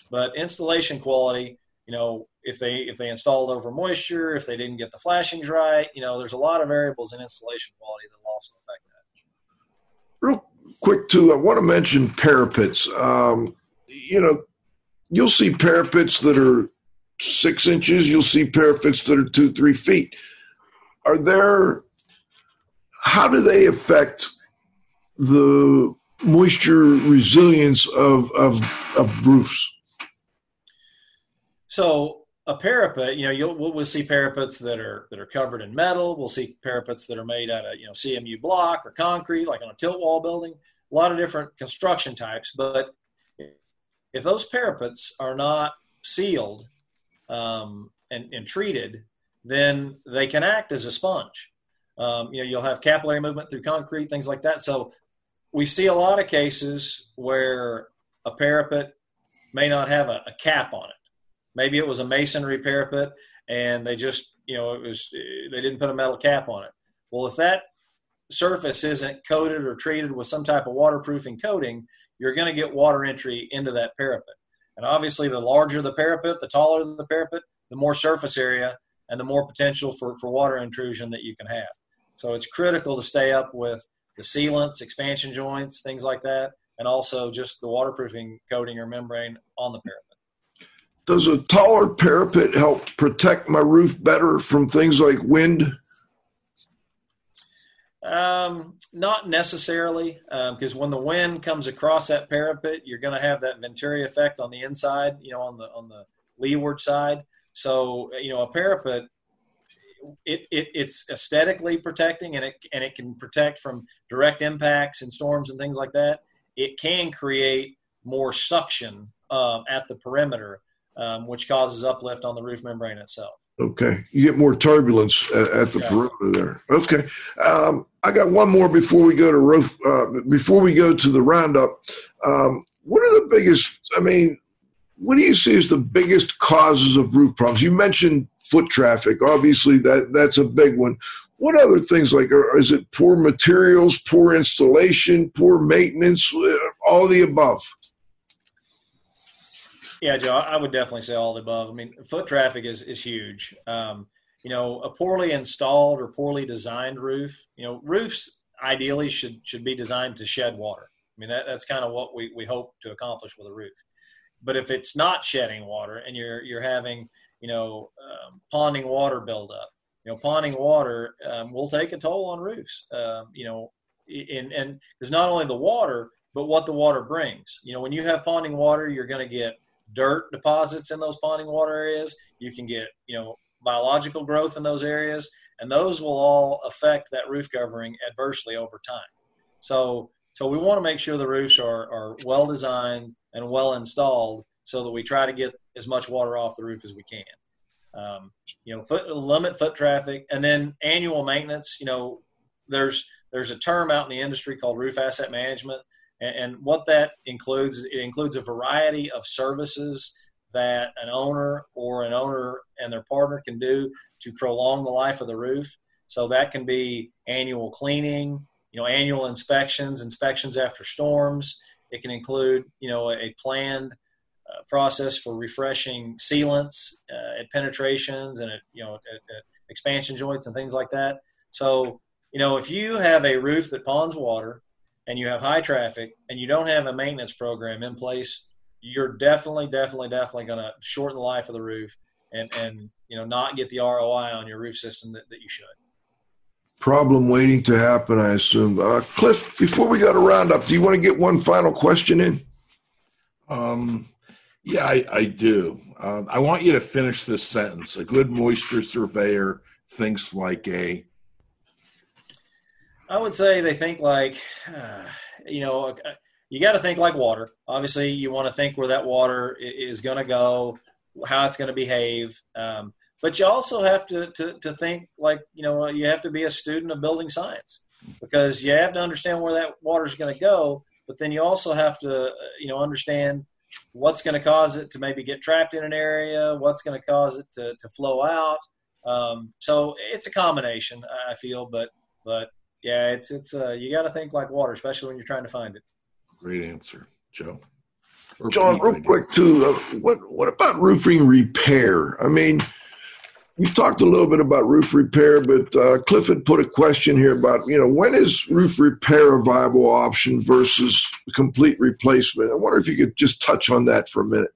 But installation quality, you know, if they, if they installed over moisture, if they didn't get the flashings right, you know, there's a lot of variables in installation quality that will also affect that. Real quick too, I want to mention parapets. Um, you know, you'll see parapets that are six inches. You'll see parapets that are two, three feet. Are there, how do they affect the moisture resilience of, of, of roofs? So a parapet, you know, you'll, we'll, we'll see parapets that are, that are covered in metal. We'll see parapets that are made out of, you know, C M U block or concrete, like on a tilt wall building, a lot of different construction types. But if those parapets are not sealed um, and, and treated, then they can act as a sponge. Um, you know, you'll have capillary movement through concrete, things like that. So we see a lot of cases where a parapet may not have a, a cap on it. Maybe it was a masonry parapet and they just, you know, it was, they didn't put a metal cap on it. Well, if that surface isn't coated or treated with some type of waterproofing coating, you're going to get water entry into that parapet. And obviously the larger the parapet, the taller the parapet, the more surface area and the more potential for, for water intrusion that you can have. So it's critical to stay up with the sealants, expansion joints, things like that, and also just the waterproofing coating or membrane on the parapet. Does a taller parapet help protect my roof better from things like wind? Um, not necessarily, because um, when the wind comes across that parapet, you're going to have that venturi effect on the inside, you know, on the on the leeward side. So, you know, a parapet, it, it it's aesthetically protecting, and it and it can protect from direct impacts and storms and things like that. It can create more suction um, at the perimeter, Um, which causes uplift on the roof membrane itself. Okay. You get more turbulence at, at the yeah. perimeter there. Okay. Um, I got one more before we go to roof, uh, before we go to the roundup. Um, what are the biggest, I mean, what do you see as the biggest causes of roof problems? You mentioned foot traffic. Obviously that that's a big one. What other things, like, are, is it poor materials, poor installation, poor maintenance, all the above? Yeah, Joe, I would definitely say all of the above. I mean, foot traffic is, is huge. Um, you know, a poorly installed or poorly designed roof, you know, roofs ideally should should be designed to shed water. I mean, that, that's kind of what we, we hope to accomplish with a roof. But if it's not shedding water and you're you're having, you know, um, ponding water buildup, you know, ponding water um, will take a toll on roofs, um, you know, in, and because not only the water, but what the water brings. You know, when you have ponding water, you're going to get dirt deposits in those ponding water areas. You can get, you know, biological growth in those areas, and those will all affect that roof covering adversely over time. So, so we want to make sure the roofs are, are well designed and well installed so that we try to get as much water off the roof as we can. Um, you know, foot, limit foot traffic, and then annual maintenance. You know, there's, there's a term out in the industry called roof asset management. And what that includes, it includes a variety of services that an owner or an owner and their partner can do to prolong the life of the roof. So that can be annual cleaning, you know, annual inspections, inspections after storms. It can include, you know, a planned uh, process for refreshing sealants uh, at penetrations and at, you know, at, at expansion joints and things like that. So, you know, if you have a roof that ponds water and you have high traffic and you don't have a maintenance program in place, you're definitely, definitely, definitely going to shorten the life of the roof and, and, you know, not get the R O I on your roof system that, that you should. Problem waiting to happen, I assume. Uh, Cliff, before we got a roundup, do you want to get one final question in? Um, yeah, I, I do. Um, I want you to finish this sentence. A good moisture surveyor thinks like a... I would say they think like, uh, you know, you got to think like water. Obviously, you want to think where that water is going to go, how it's going to behave. Um, but you also have to, to, to think like, you know, you have to be a student of building science, because you have to understand where that water is going to go. But then you also have to, you know, understand what's going to cause it to maybe get trapped in an area, what's going to cause it to, to flow out. Um, so it's a combination, I feel, but, but, yeah, it's it's uh, you got to think like water, especially when you're trying to find it. Great answer, Joe. Or John, real quick too. Uh, what what about roofing repair? I mean, we talked a little bit about roof repair, but uh, Cliff had put a question here about, you know, when is roof repair a viable option versus complete replacement? I wonder if you could just touch on that for a minute.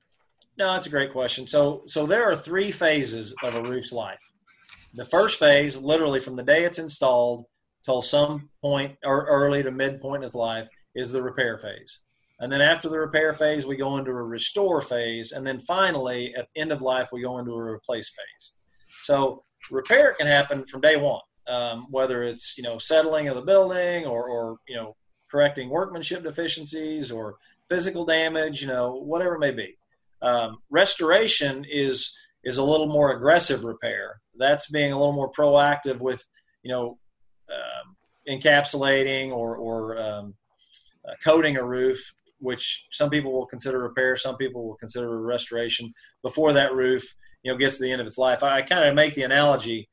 No, that's a great question. So so there are three phases of a roof's life. The first phase, literally from the day it's installed till some point or early to mid point in its life, is the repair phase. And then after the repair phase, we go into a restore phase. And then finally, at end of life, we go into a replace phase. So repair can happen from day one, um, whether it's, you know, settling of the building or, or, you know, correcting workmanship deficiencies or physical damage, you know, whatever it may be. Um, restoration is, is a little more aggressive repair. That's being a little more proactive with, you know, Um, encapsulating or, or um, uh, coating a roof, which some people will consider repair, some people will consider restoration, before that roof, you know, gets to the end of its life. I, I kind of make the analogy: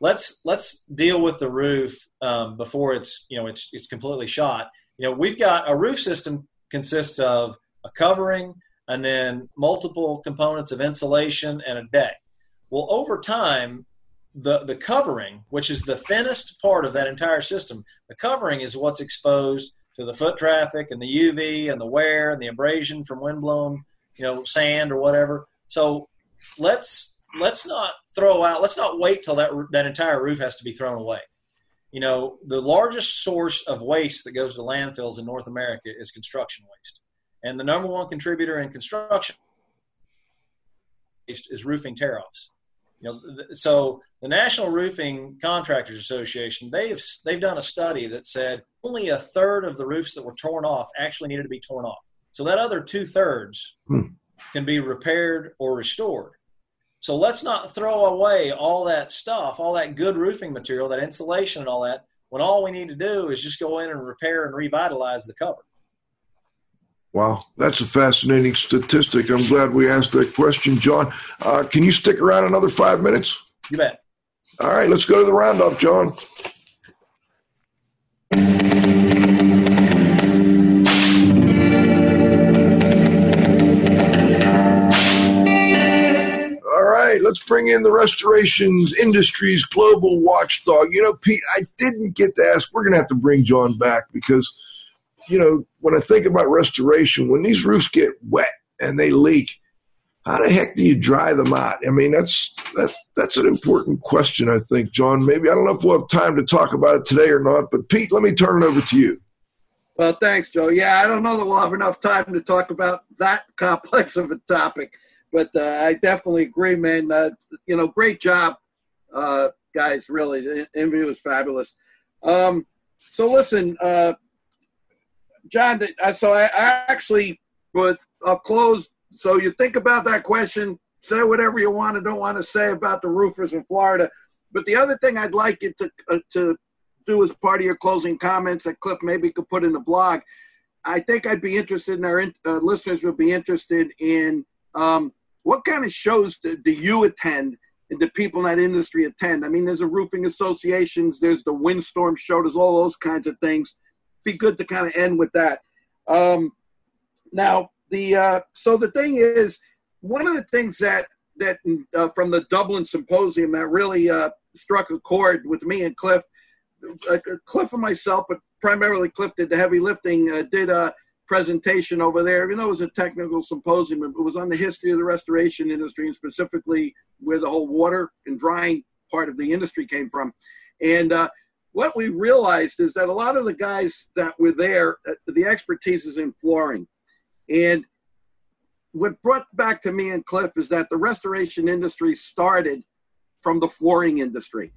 let's let's deal with the roof um, before it's you know it's it's completely shot. You know, we've got a roof system consists of a covering and then multiple components of insulation and a deck. Well, over time, The the covering, which is the thinnest part of that entire system, the covering is what's exposed to the foot traffic and the U V and the wear and the abrasion from windblown, you know, sand or whatever. So let's let's not throw out. Let's not wait till that that entire roof has to be thrown away. You know, the largest source of waste that goes to landfills in North America is construction waste, and the number one contributor in construction waste is roofing tear-offs. You know, so the National Roofing Contractors Association, they've they've done a study that said only a third of the roofs that were torn off actually needed to be torn off. So that other two thirds hmm. can be repaired or restored. So let's not throw away all that stuff, all that good roofing material, that insulation and all that, when all we need to do is just go in and repair and revitalize the cover. Wow, that's a fascinating statistic. I'm glad we asked that question, John. Uh, can you stick around another five minutes? You bet. All right, let's go to the roundup, John. All right, let's bring in the Restoration Industry's global watchdog. You know, Pete, I didn't get to ask. We're going to have to bring John back because, you know, when I think about restoration, when these roofs get wet and they leak, how the heck do you dry them out? I mean, that's that's, that's an important question, I think, John. Maybe, I don't know if we'll have time to talk about it today or not, but Pete, let me turn it over to you. Well, thanks, Joe. Yeah, I don't know that we'll have enough time to talk about that complex of a topic, but uh, I definitely agree, man. Uh, you know, great job, uh, guys, really. The interview was fabulous. Um, so listen, uh, John, so I actually, but I'll close. So you think about that question, say whatever you want and don't want to say about the roofers in Florida. But the other thing I'd like you to uh, to do as part of your closing comments that Cliff maybe could put in the blog, I think I'd be interested in, our uh, listeners would be interested in um, what kind of shows do, do you attend and do people in that industry attend? I mean, there's a roofing associations, there's the windstorm show, there's all those kinds of things. Be good to kind of end with that. Um, now, the uh, so the thing is, one of the things that that uh, from the Dublin Symposium that really uh, struck a chord with me and Cliff, uh, Cliff and myself, but primarily Cliff did the heavy lifting, uh, did a presentation over there, even though it was a technical symposium. It was on the history of the restoration industry and specifically where the whole water and drying part of the industry came from. And uh, what we realized is that a lot of the guys that were there, uh, the expertise is in flooring. And what brought back to me and Cliff is that the restoration industry started from the flooring industry.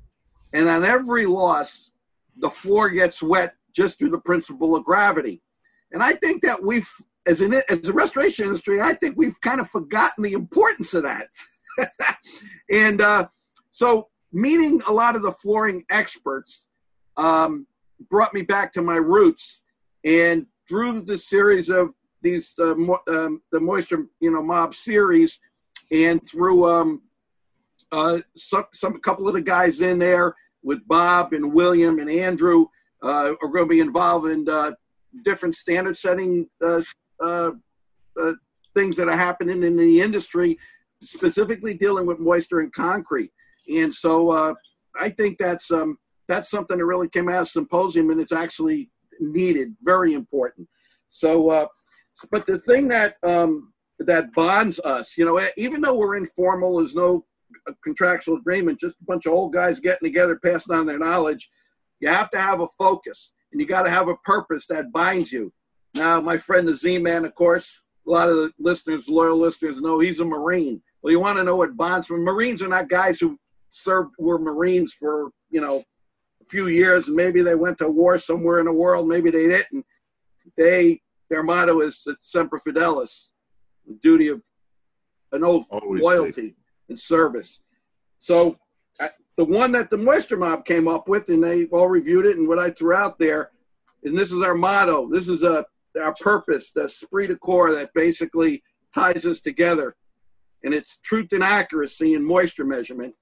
And on every loss, the floor gets wet just through the principle of gravity. And I think that we've, as in as a restoration industry, I think we've kind of forgotten the importance of that. and uh, so meeting a lot of the flooring experts um, brought me back to my roots, and through the series of these uh, mo- um, the Moisture you know Mob series, and through um, uh, some some a couple of the guys in there with Bob and William and Andrew uh, are going to be involved in Uh, different standard setting uh, uh, uh, things that are happening in the industry, specifically dealing with moisture and concrete. And so uh, I think that's um, that's something that really came out of the symposium, and it's actually needed, very important. So, uh, but the thing that um, that bonds us, you know, even though we're informal, there's no contractual agreement, just a bunch of old guys getting together, passing on their knowledge, you have to have a focus. And you got to have a purpose that binds you. Now, my friend, the Z-Man, of course, a lot of the listeners, loyal listeners know he's a Marine. Well, you want to know what bonds from Marines are not guys who served, were Marines for, you know, a few years, and maybe they went to war somewhere in the world. Maybe they didn't. They, their motto is Semper Fidelis, the duty of an oath, always loyalty safe, and service. So the one that the Moisture Mob came up with, and they all reviewed it, and what I threw out there, and this is our motto, this is a, our purpose, the esprit de corps that basically ties us together, and it's truth and accuracy in moisture measurement,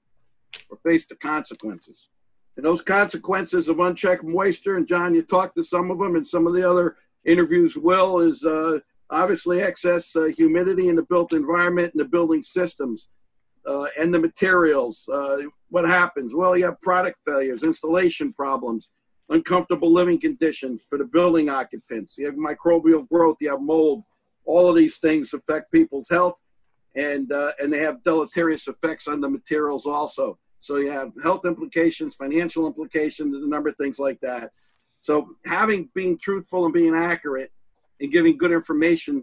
or face the consequences. And those consequences of unchecked moisture, and John, you talked to some of them, and some of the other interviews will, is uh, obviously excess uh, humidity in the built environment and the building systems. Uh, and the materials, uh, what happens? Well, you have product failures, installation problems, uncomfortable living conditions for the building occupants. You have microbial growth, you have mold. All of these things affect people's health, and uh, and they have deleterious effects on the materials also. So you have health implications, financial implications, a number of things like that. So having, being truthful and being accurate and giving good information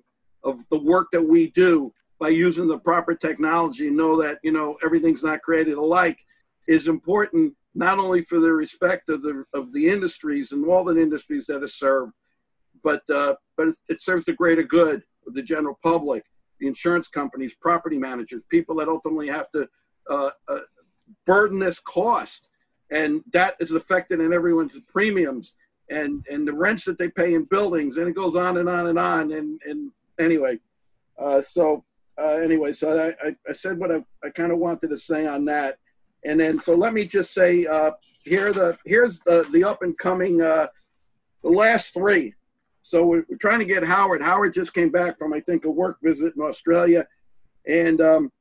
of the work that we do by using the proper technology, know that, you know, everything's not created alike, is important not only for the respect of the of the industries and all the industries that are served, but uh, but it serves the greater good of the general public, the insurance companies, property managers, people that ultimately have to uh, uh, burden this cost, and that is affected in everyone's premiums and and the rents that they pay in buildings, and it goes on and on and on, and and anyway, uh, so. Uh, anyway, so I, I said what I, I kind of wanted to say on that. And then, so let me just say, uh, here the here's the, the up and coming, uh, the last three. So we're, we're trying to get Howard. Howard just came back from, I think, a work visit in Australia. And um,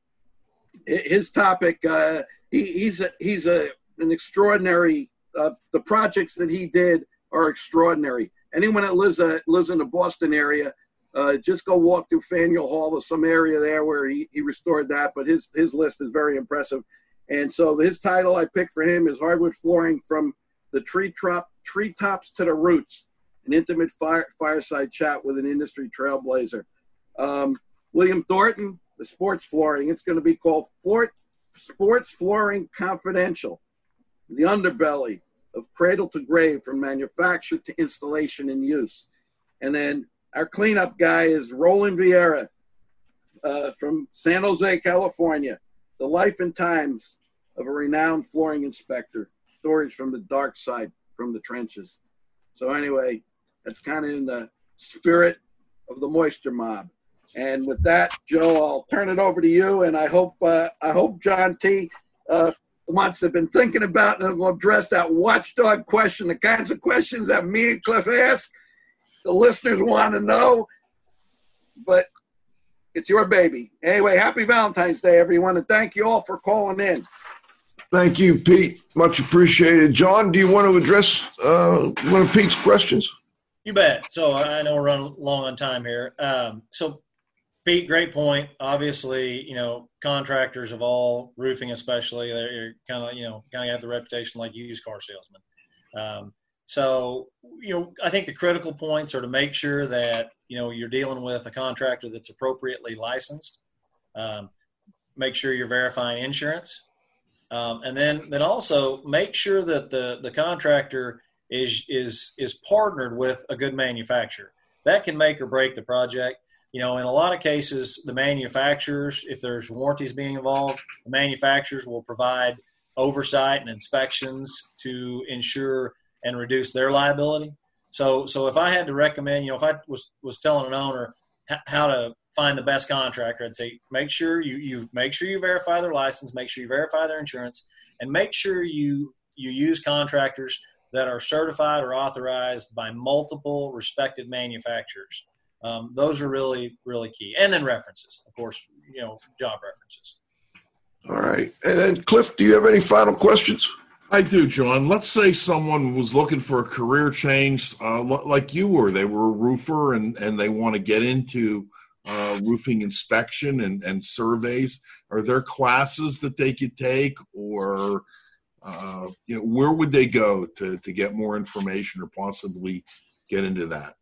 his topic, uh, he, he's a, he's a, an extraordinary, uh, the projects that he did are extraordinary. Anyone that lives uh, lives in the Boston area, Uh, just go walk through Faneuil Hall or some area there where he, he restored that. But his, his list is very impressive. And so his title I picked for him is Hardwood Flooring from the tree top, Treetops to the Roots, an intimate fire, fireside chat with an industry trailblazer. Um, William Thornton, the sports flooring. It's going to be called Floor, Sports Flooring Confidential, the underbelly of cradle to grave from manufacture to installation and use. And then our cleanup guy is Roland Vieira uh, from San Jose, California. The life and times of a renowned flooring inspector. Stories from the dark side, from the trenches. So anyway, that's kind of in the spirit of the Moisture Mob. And with that, Joe, I'll turn it over to you. And I hope uh, I hope John T. Uh, wants to have been thinking about and will address that watchdog question, the kinds of questions that me and Cliff ask. The listeners want to know, but It's your baby. Anyway, happy Valentine's Day, everyone, and thank you all for calling in. Thank you, Pete. Much appreciated. John, do you want to address uh, one of Pete's questions? You bet. So I know we're running long on time here. Um, so, Pete, great point. Obviously, you know, contractors of all, roofing especially, they're kind of, you know, kind of have the reputation like used car salesmen. Um, so, you know, I think the critical points are to make sure that, you know, you're dealing with a contractor that's appropriately licensed. Um, make sure you're verifying insurance. Um, and then, then also make sure that the, the contractor is, is, is partnered with a good manufacturer. That can make or break the project. You know, in a lot of cases, the manufacturers, if there's warranties being involved, the manufacturers will provide oversight and inspections to ensure and reduce their liability. So, so if I had to recommend, you know, if I was, was telling an owner h- how to find the best contractor, I'd say, make sure you, you make sure you verify their license, make sure you verify their insurance, and make sure you, you use contractors that are certified or authorized by multiple respected manufacturers. Um, those are really, really key. And then references, of course, you know, job references. All right. And then, Cliff, do you have any final questions? I do, John. Let's say someone was looking for a career change uh, like you were. They were a roofer and, and they want to get into uh, roofing inspection and, and surveys. Are there classes that they could take, or uh, you know, where would they go to, to get more information or possibly get into that?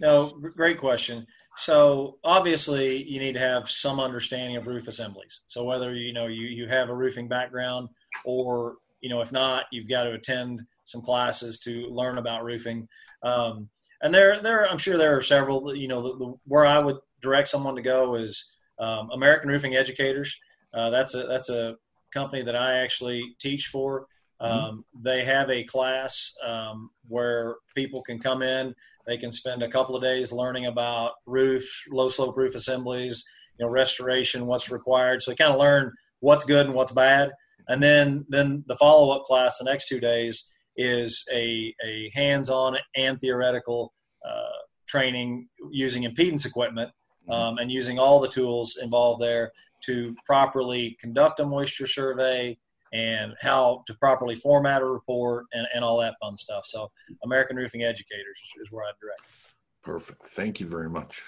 No, great question. So obviously you need to have some understanding of roof assemblies. So whether, you know, you, you have a roofing background or, you know, if not, you've got to attend some classes to learn about roofing. Um, and there, there, I'm sure there are several, you know, the, the, where I would direct someone to go is um, American Roofing Educators. Uh, that's a, that's a company that I actually teach for. Um, they have a class um, where people can come in. They can spend a couple of days learning about roof, low slope roof assemblies, you know, restoration, what's required. So they kind of learn what's good and what's bad. And then, then the follow-up class the next two days is a, a hands-on and theoretical uh, training using impedance equipment um, and using all the tools involved there to properly conduct a moisture survey, and how to properly format a report and, and all that fun stuff. So American Roofing Educators is where I direct. Perfect. Thank you very much.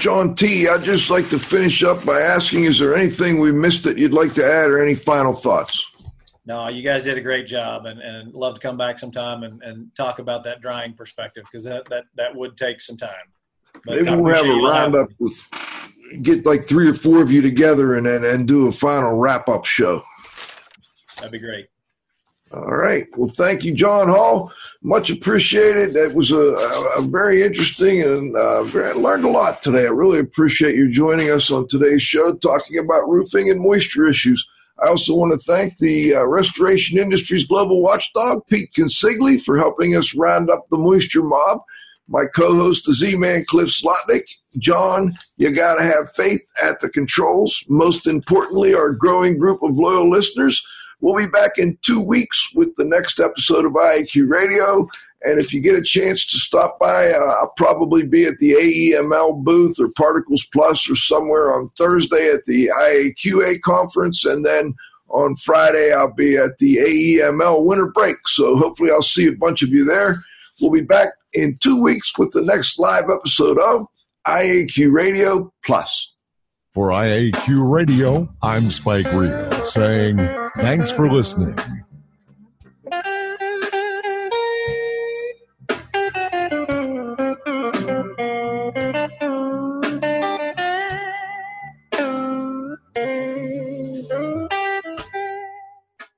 John T., I'd just like to finish up by asking, is there anything we missed that you'd like to add or any final thoughts? No, you guys did a great job, and, and love to come back sometime and, and talk about that drying perspective, because that, that, that would take some time. But maybe we'll have a roundup with, get like three or four of you together and and, and do a final wrap-up show. That'd be great. All right. Well, thank you, John Hall. Much appreciated. That was a, a very interesting, and uh, very, I learned a lot today. I really appreciate you joining us on today's show, talking about roofing and moisture issues. I also want to thank the uh, restoration industry's global watchdog, Pete Consigli, for helping us round up the moisture mob. My co-host, the Z-Man, Cliff Zlotnick. John, you got to have faith at the controls. Most importantly, our growing group of loyal listeners. We'll be back in two weeks with the next episode of I A Q Radio. And if you get a chance to stop by, uh, I'll probably be at the A E M L booth or Particles Plus or somewhere on Thursday at the I A Q A conference. And then on Friday, I'll be at the A E M L winter break. So hopefully I'll see a bunch of you there. We'll be back in two weeks with the next live episode of I A Q Radio Plus. For I A Q Radio, I'm Spike Reed saying thanks for listening.